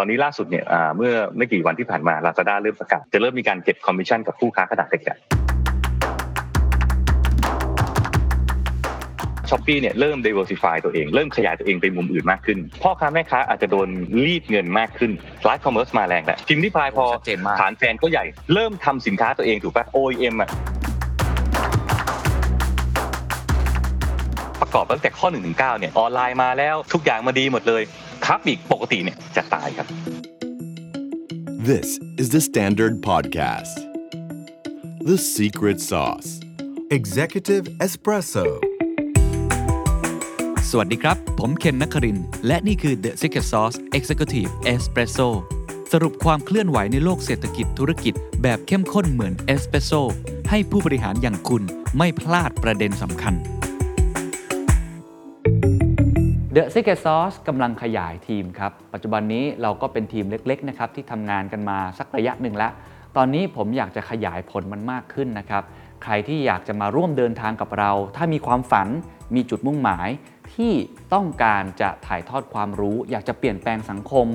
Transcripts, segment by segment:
ตอนนี้ล่าสุดเนี่ยเมื่อไม่กี่วันที่ผ่านมา Lazada เริ่มประกาศจะเริ่มมีการเก็บคอมมิชชั่นกับผู้ค้าขนาดเล็กแล้วShopee เนี่ยเริ่ม diversify ตัวเองเริ่มขยายตัวเองไปมุมอื่นมากขึ้นพ่อค้าแม่ค้าอาจจะโดนรีดเงินมากขึ้น Live Commerce มาแรงแหละทีมที่พายพอฐานแฟนก็ใหญ่เริ่มทำสินค้าตัวเองถูกป่ะ OEM อ่ะประกอบตั้งแต่ข้อ 1-9 เนี่ยออนไลน์มาแล้วทุกอย่างมาดีหมดเลยครับอีกปกติเนี่ยจะตายครับ This is the Standard Podcast The Secret Sauce Executive Espressoสวัสดีครับผมเคนนครินทร์และนี่คือ The Secret Sauce Executive Espresso สรุปความเคลื่อนไหวในโลกเศรษฐกิจธุรกิจแบบเข้มข้นเหมือนเอสเปรสโซ่ให้ผู้บริหารอย่างคุณไม่พลาดประเด็นสำคัญ The Secret Sauce กำลังขยายทีมครับปัจจุบันนี้เราก็เป็นทีมเล็กๆนะครับที่ทำงานกันมาสักระยะหนึ่งแล้วตอนนี้ผมอยากจะขยายผลมันมากขึ้นนะครับใครที่อยากจะมาร่วมเดินทางกับเราถ้ามีความฝันมีจุดมุ่งหมายที่ต้องการจะถ่ายทอดความรู้อยากจะเปลี่ยนแปลงสังคม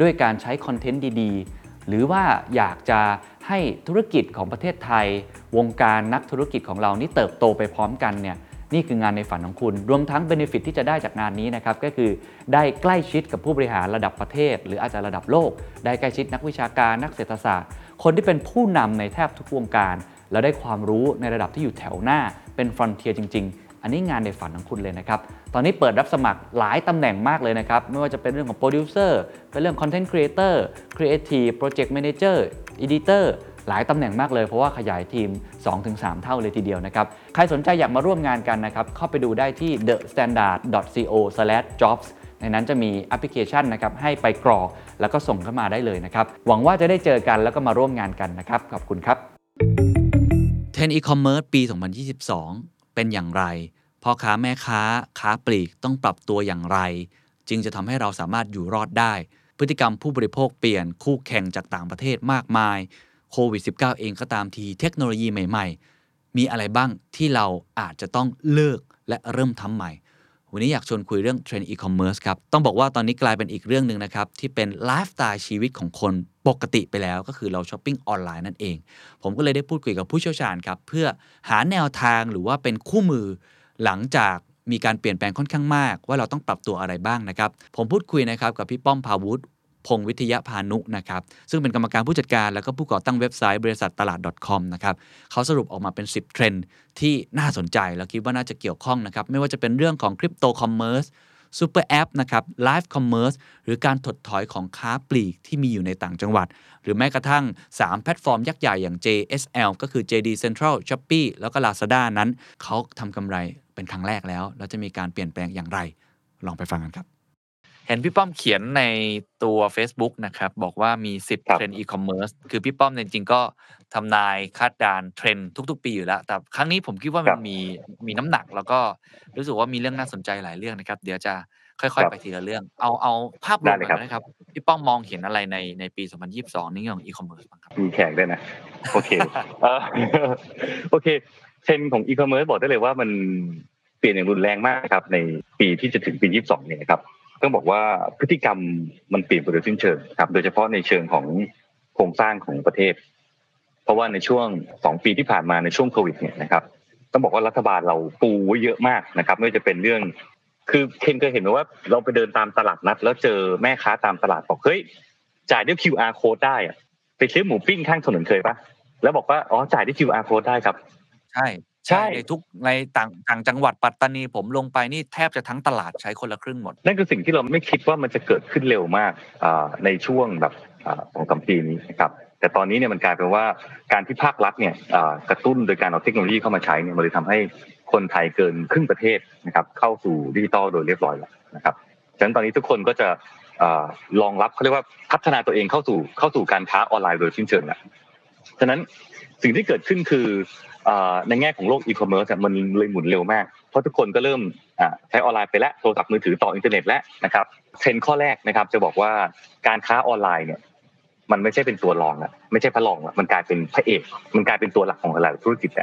ด้วยการใช้คอนเทนต์ดีๆหรือว่าอยากจะให้ธุรกิจของประเทศไทยวงการนักธุรกิจของเรานี่เติบโตไปพร้อมกันเนี่ยนี่คืองานในฝันของคุณรวมทั้ง benefit ที่จะได้จากงานนี้นะครับก็คือได้ใกล้ชิดกับผู้บริหารระดับประเทศหรืออาจจะระดับโลกได้ใกล้ชิดนักวิชาการนักเศรษฐศาสตร์คนที่เป็นผู้นำในแทบทุกวงการแล้วได้ความรู้ในระดับที่อยู่แถวหน้าเป็น frontier จริงๆอันนี้งานในฝันของคุณเลยนะครับตอนนี้เปิดรับสมัครหลายตำแหน่งมากเลยนะครับไม่ว่าจะเป็นเรื่องของโปรดิวเซอร์เป็นเรื่องคอนเทนต์ครีเอเตอร์ครีเอทีฟโปรเจกต์แมเนเจอร์อีดิเตอร์หลายตำแหน่งมากเลยเพราะว่าขยายทีม 2-3 เท่าเลยทีเดียวนะครับใครสนใจอยากมาร่วมงานกันนะครับเข้าไปดูได้ที่ thestandard.co/jobs ในนั้นจะมีแอปพลิเคชันนะครับให้ไปกรอกแล้วก็ส่งเข้ามาได้เลยนะครับหวังว่าจะได้เจอกันแล้วก็มาร่วมงานกันนะครับขอบคุณครับ10 e-commerce ปี 2022เป็นอย่างไรพ่อค้าแม่ค้าค้าปลีกต้องปรับตัวอย่างไรจึงจะทำให้เราสามารถอยู่รอดได้พฤติกรรมผู้บริโภคเปลี่ยนคู่แข่งจากต่างประเทศมากมายโควิด -19 เองก็ตามทีเทคโนโลยีใหม่ๆมีอะไรบ้างที่เราอาจจะต้องเลิกและเริ่มทำใหม่วันนี้อยากชวนคุยเรื่องเทรนด์อีคอมเมิร์ซครับต้องบอกว่าตอนนี้กลายเป็นอีกเรื่องนึงนะครับที่เป็นไลฟ์สไตล์ชีวิตของคนปกติไปแล้วก็คือเราช้อปปิ้งออนไลน์นั่นเองผมก็เลยได้พูดคุยกับผู้เชี่ยวชาญครับเพื่อหาแนวทางหรือว่าเป็นคู่มือหลังจากมีการเปลี่ยนแปลงค่อนข้างมากว่าเราต้องปรับตัวอะไรบ้างนะครับผมพูดคุยนะครับกับพี่ป้อมภาวุฒิพงศ์วิทยาพานุนะครับซึ่งเป็นกรรมการผู้จัดการแล้วก็ผู้ก่อตั้งเว็บไซต์บริษัทตลาด .com นะครับเขาสรุปออกมาเป็น10เทรนด์ที่น่าสนใจแล้วคิดว่าน่าจะเกี่ยวข้องนะครับไม่ว่าจะเป็นเรื่องของคริปโตคอมเมิร์ซซูเปอร์แอปนะครับไลฟ์คอมเมิร์ซหรือการถดถอยของค้าปลีกที่มีอยู่ในต่างจังหวัดหรือแม้กระทั่ง3แพลตฟอร์มยักษ์ใหญ่อย่าง JSL ก็คือ JD Central Shopee แล้วก็ Lazada นั้นเขาทำกำไรเป็นครั้งแรกแล้วแล้วจะมีการเปลี่ยนแปลงอย่างไรลองไปฟังกันครับเห็นพี่ป้อมเขียนในตัว Facebook นะครับบอกว่ามี10เทรนด์ e-commerce คือพี่ป้อมจริงๆก็ทำนายคาดการณ์เทรนด์ทุกๆปีอยู่แล้วแต่ครั้งนี้ผมคิดว่ามันมีน้ำหนักแล้วก็รู้สึกว่ามีเรื่องน่าสนใจหลายเรื่องนะครับเดี๋ยวจะค่อยๆไปทีละเรื่องเอาภาพรวมกันนะครับพี่ป้อมมองเห็นอะไรในปี2022นี้ของ e-commerce บ้างครับมีแขกด้วยนะโอเคโอเคเทรนด์ของ e-commerce บอกได้เลยว่ามันเปลี่ยนอย่างรุนแรงมากครับในปีที่จะถึงปี22เนี่ยครับต้องบอกว่าพฤติกรรมมันเปลี่ยนไปโดยสิ้นเชิงครับโดยเฉพาะในเชิงของโครงสร้างของประเทศเพราะว่าในช่วง2ปีที่ผ่านมาในช่วงโควิดเนี่ยนะครับต้องบอกว่ารัฐบาลเราปูไว้เยอะมากนะครับไม่ว่าจะเป็นเรื่องคือเคนเคยเห็นไหมว่าเราไปเดินตามตลาดนัดแล้วเจอแม่ค้าตามตลาดบอกเฮ้ยจ่ายด้วย QR Code ได้อะไปซื้อหมูปิ้งข้างถนนเคยปะแล้วบอกว่าอ๋อจ่ายด้วย QR Code ได้ครับใช่ในต่างจังหวัดปัตตานีผมลงไปนี่แทบจะทั้งตลาดใช้คนละครึ่งหมดนั่นคือสิ่งที่เราไม่คิดว่ามันจะเกิดขึ้นเร็วมากในช่วงแบบ2-3 ปีนี้นะครับแต่ตอนนี้เนี่ยมันกลายเป็นว่าการที่ภาครัฐเนี่ยกระตุ้นโดยการเอาเทคโนโลยีเข้ามาใช้เนี่ยมันเลยทำให้คนไทยเกินครึ่งประเทศนะครับเข้าสู่ดิจิทัลโดยเรียบร้อยแล้วนะครับฉะนั้นตอนนี้ทุกคนก็จะรองรับเขาเรียกว่าพัฒนาตัวเองเข้าสู่การค้าออนไลน์โดยสิ้นเชิงแล้วฉะนั้นสิ่งที่เกิดขึ้นคือในแง่ของโลกอีคอมเมิร์ซมันเลยหมุนเร็วมากเพราะทุกคนก็เริ่มใช้ออนไลน์ไปแล้วโทรศัพท์มือถือต่ออินเทอร์เน็ตแล้วนะครับเทรนด์ข้อแรกนะครับจะบอกว่าการค้าออนไลน์เนี่ยมันไม่ใช่เป็นตัวรองแล้วไม่ใช่พระรองแล้วมันกลายเป็นพระเอกมันกลายเป็นตัวหลักของหลายธุรกิจแ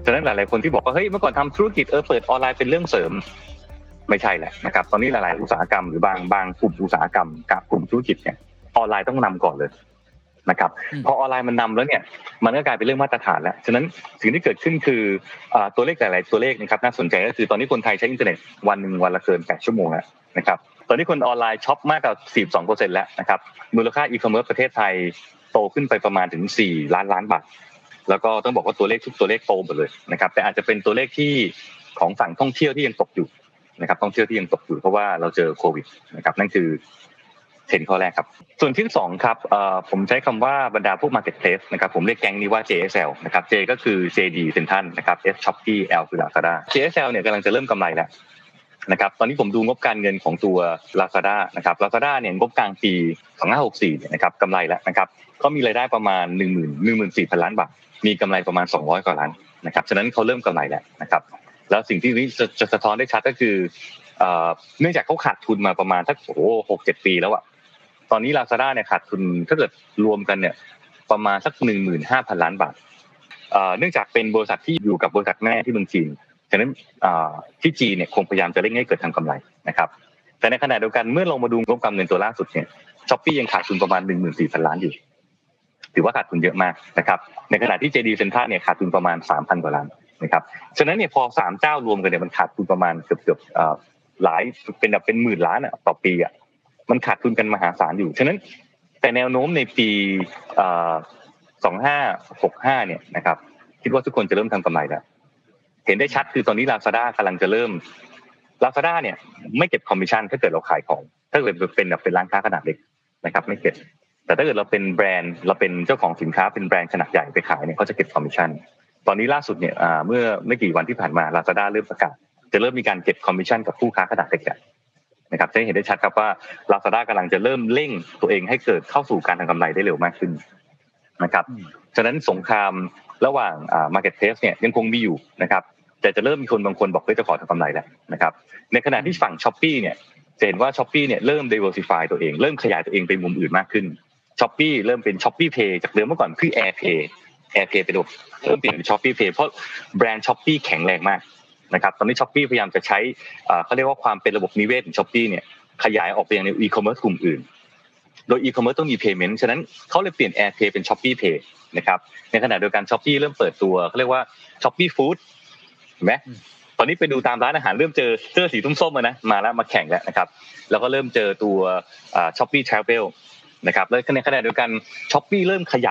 ล้ว ฉะนั้นหลายๆคนที่บอกว่าเฮ้ยเมื่อก่อนทำธุรกิจเปิดออนไลน์เป็นเรื่องเสริมไม่ใช่แหละนะครับตอนนี้หลายๆอุตสาหกรรมหรือบางกลุ่มอุตสาหกรรมกับกลุ่มธุรกิจเนี่ยออนไลน์ต้องนำก่อนเลยนะครับพอออนไลน์มันนำแล้วเนี่ยมันก็กลายเป็นเรื่องมาตรฐานแล้วฉะนั้นสิ่งที่เกิดขึ้นคือตัวเลขหลายๆตัวเลขนะครับน่าสนใจก็คือตอนนี้คนไทยใช้อินเทอร์เน็ตวันนึงวันละเกิน8 ชั่วโมงแล้วนะครับตอนนี้คนออนไลน์ช็อปมากกว่า 42% แล้วนะครับมูลค่าอีคอมเมิร์ซประเทศไทยโตขึ้นไปประมาณถึง4 ล้านล้านบาทแล้วก็ต้องบอกว่าตัวเลขทุกตัวเลขโตหมดเลยนะครับแต่อาจจะเป็นตัวเลขที่ของฝั่งท่องเที่ยวที่ยังตกอยู่นะครับท่องเที่ยวที่ยังตกอยู่เพราะว่าเราเจอโควิดนะครับนั่นคือเห็นข้อแรกครับส่วนที่2ครับผมใช้คำว่าบรรดาพวก marketplace นะครับผมเรียกแก๊งนี้ว่า JSL นะครับ J ก็คือ JD Central นะครับ S Shopee L คือ Lazada JSL เนี่ยกำลังจะเริ่มกำไรแล้วนะครับตอนนี้ผมดูงบการเงินของตัว Lazada นะครับ Lazada เนี่ยงบกลางปี2564เนี่ยนะครับกำไรแล้วนะครับก็มีรายได้ประมาณ 14,000 ล้านบาทมีกำไรประมาณ200กว่าล้านนะครับฉะนั้นเขาเริ่มกำไรแล้วนะครับแล้วสิ่งที่จะสะท้อนได้ชัดก็คือเนื่องจากเขาขาดทุนมาประมาณสัก 6-7 ปีแล้วอะตอนนี้ Lazada เนี่ยขาดทุนถ้าเกิดรวมกันเนี่ยประมาณสัก 15,000 ล้านบาทเนื่องจากเป็นบริษัทที่อยู่กับบริษัทแม่ที่เมืองจีนฉะนั้นที่จีนเนี่ยคงพยายามจะเร่งให้เกิดทางกำไรนะครับแต่ในขณะเดียวกันเมื่อลงมาดูงบการเงินตัวล่าสุดเนี่ย Shopee ยังขาดทุนประมาณ 14,000 ล้านอยู่ถือว่าขาดทุนเยอะมากนะครับในขณะที่ JD Central เนี่ยขาดทุนประมาณ 3,000 กว่าล้านนะครับฉะนั้นเนี่ยพอ3เจ้ารวมกันเนี่ยมันขาดทุนประมาณเกือบหลายเป็นหมื่นล้านอ่ะต่อปีอ่ะมันขาดทุนกันมหาศาลอยู่ฉะนั้นแต่แนวโน้มในปี2565เนี่ยนะครับคิดว่าทุกคนจะเริ่มทำกำไรแล้วเห็นได้ชัดคือตอนนี้ Lazada กำลังจะเริ่ม Lazada เนี่ยไม่เก็บคอมมิชชั่นถ้าเกิดเราขายของถ้าเกิดเป็นร้านค้าขนาดเล็กนะครับไม่เก็บแต่ถ้าเกิดเราเป็นแบรนด์เราเป็นเจ้าของสินค้าเป็นแบรนด์ขนาดใหญ่ไปขายเนี่ยเขาจะเก็บคอมมิชชั่นตอนนี้ล่าสุดเนี่ยเมื่อไม่กี่วันที่ผ่านมา Lazada เริ่มประกาศจะเริ่มมีการเก็บคอมมิชชั่นกับผู้ค้าขนาดเล็กนะครับจะเห็นได้ชัดครับว่า Lazada กำลังจะเริ่มเร่งตัวเองให้เกิดเข้าสู่การทำกำไรได้เร็วมากขึ้นนะครับฉะนั้นสงครามระหว่างmarketplace เนี่ยยังคงมีอยู่นะครับแต่จะเริ่มมีคนบางคนบอกว่าจะขอทำกำไรแล้วนะครับในขณะที่ฝั่ง Shopee เนี่ยจะเห็นว่า Shopee เนี่ยเริ่ม diversify ตัวเองเริ่มขยายตัวเองไปมุมอื่นมากขึ้น Shopee เริ่มเป็น ShopeePay จากเดิมเมื่อก่อนคือ AirPay เป็นเริ่มเปลี่ยนเป็น ShopeePay เพราะแบรนด์ Shopee แข็งแรงมากนะครับตอนนี้ Shopee พยายามจะใช้เขาเรียกว่าความเป็นระบบนิเวศของ Shopee เนี่ยขยายออกไปยังใน e-commerce กลุ่มอื่นโดย e-commerce ต้องมี payment ฉะนั้นเขาเลยเปลี่ยน AirPay เป็น ShopeePay นะครับในขณะเดียวกัน Shopee เริ่มเปิดตัวเขาเรียกว่า ShopeeFood เห็นมั้ยตอนนี้ไปดูตามร้านอาหารเริ่มเจอเสื้อสีส้มๆอ่ะนะมาแล้วมาแข่งแล้วนะครับแล้วก็เริ่มเจอตัวShopee Travel นะครับแล้วในขณะเดียวกัน Shopee เริ่มขย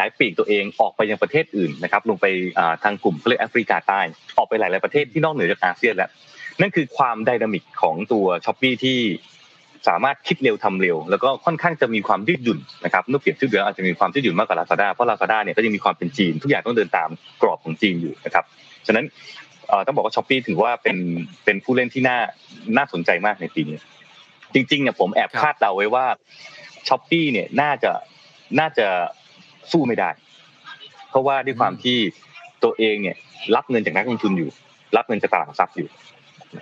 ายปีกตัวเองออกไปยังประเทศอื่นนะครับลงไปทางกลุ่มแอฟริกาใต้ออกไปหลายๆประเทศที่นอกเหนือจากอาเซียนแล้วนั่นคือความไดนามิกของตัว Shopee ที่สามารถคิดเร็วทำเร็วแล้วก็ค่อนข้างจะมีความยืดหยุ่นนะครับเมื่อเปรียบเทียบอาจจะมีความยืดหยุ่นมากกว่า Lazada เพราะ Lazada เนี่ยก็ยังมีความเป็นจีนทุกอย่างต้องเดินตามกรอบของจีนอยู่นะครับฉะนั้นต้องบอกว่า Shopee ถือว่าเป็นผู้เล่นที่น่าสนใจมากในปีนี้จริงๆเนี่ยผมแอบคาดเดาไว้ว่า Shopee เนี่ยน่าจะสู้ไม่ได้เพราะว่าด้วยความที่ตัวเองเนี่ยรับเงินจากนักลงทุนอยู่รับเงินจากตลาดหลักทรัพย์อยู่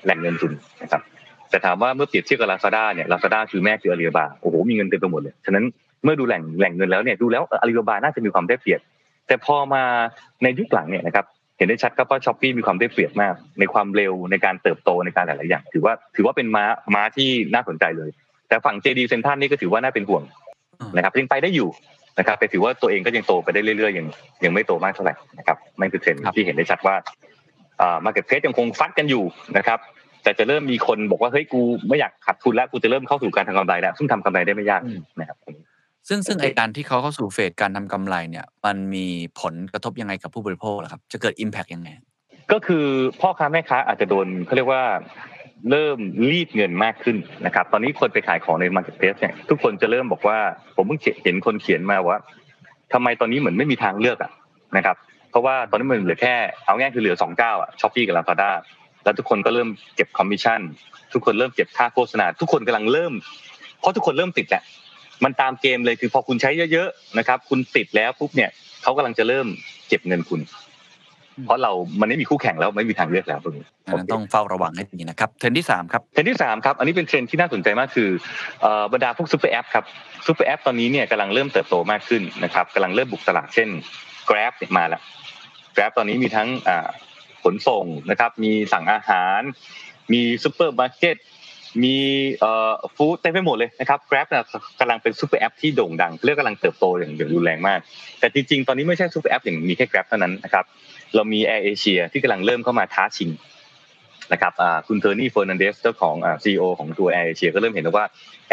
แหล่งเงินทุนนะครับแต่ถามว่าเมื่อเปรียบเทียบกับ Lazada เนี่ย Lazada คือแม่คือ Alibaba โอ้โหมีเงินเต็มไปหมดเลยฉะนั้นเมื่อดูแหล่งเงินแล้วเนี่ยดูแล้ว Alibaba น่าจะมีความได้เปรียบแต่พอมาในยุคหลังเนี่ยนะครับเห็นได้ชัดครับว่า Shopee มีความได้เปรียบมากในความเร็วในการเติบโตในการหลายๆอย่างถือว่าเป็นม้าที่น่าสนใจเลยแต่ฝั่ง JD Central นี่ก็ถือว่าน่าเป็นห่วงนะครับยังไปได้อยู่นะครับแต่ถือว่าตัวเองก็ยังโตไปได้เรื่อยๆยังไม่โตมากเท่าไหร่นะครับนั่นคือเทรนด์ที่เห็นได้ชัดว่าmarketplace ยังคงฟัดกันอยู่นะครับแต่จะเริ่มมีคนบอกว่าเฮ้ยกูไม่อยากขาดทุนแล้วกูจะเริ่มเข้าสู่การทำกำไรแล้วซึ่งทำกำไรได้ไม่ยากนะครับซึ่งไอ้การที่เขาเข้าสู่เฟสการทำกำไรเนี่ยมันมีผลกระทบยังไงกับผู้บริโภคล่ะครับจะเกิด impact ยังไงก็คือพ่อค้าแม่ค้าอาจจะโดนเขาเรียกว่าเริ่มรีดเงินมากขึ้นนะครับตอนนี้คนไปขายของใน marketplace เนี่ยทุกคนจะเริ่มบอกว่าผมเพิ่งเห็นคนเขียนมาว่าทำไมตอนนี้เหมือนไม่มีทางเลือกอ่ะนะครับเพราะว่าตอนนี้มันเหลือแค่เอาง่ายคือเหลือ2เจ้าอ่ะ Shopee กับ Lazada แล้วทุกคนก็เริ่มเก็บคอมมิชชั่นทุกคนเริ่มเก็บค่าโฆษณาทุกคนกำลังเริ่มเพราะทุกคนเริ่มติดแหละมันตามเกมเลยคือพอคุณใช้เยอะๆนะครับคุณติดแล้วปุ๊บเนี่ยเขากำลังจะเริ่มเก็บเงินคุณเพราะมันไม่มีคู่แข่งแล้วไม่มีทางเลือกแล้วตรงนี้ต้องเฝ้าระวังให้ดีนะครับเทรนด์ที่3ครับเทรนด์ที่3ครับอันนี้เป็นเทรนด์ที่น่าสนใจมากคือบรรดาพวกซุปเปอร์แอปครับซุปเปอร์แอปตอนนี้เนี่ยกำลังเริ่มเติบโตมากขึ้นนะครับกำลังเริ่มบุกตลาดเช่น Grab มาแล้ว Grab ตอนนี้มีทั้งขนส่งนะครับมีสั่งอาหารมีซุปเปอร์มาร์เก็ตมีฟู้ดเต็มไปหมดเลยนะครับ Grab น่ะกำลังเป็นซุปเปอร์แอปที่โด่งดังและกำลังเติบโตอย่างรุนแรงมากแต่จริงๆตอนนี้ไม่ใช่ซุปเปอร์แอปอย่างมีแค่ Grab เท่านั้นนะครับเรามี Air Asia ที่กำลังเริ่มเข้ามาท้าชิงนะครับคุณเทอร์นี่เฟอร์นันเดสเจ้าของCEO ของตัว Air Asia ก็เริ่มเห็นแล้วว่า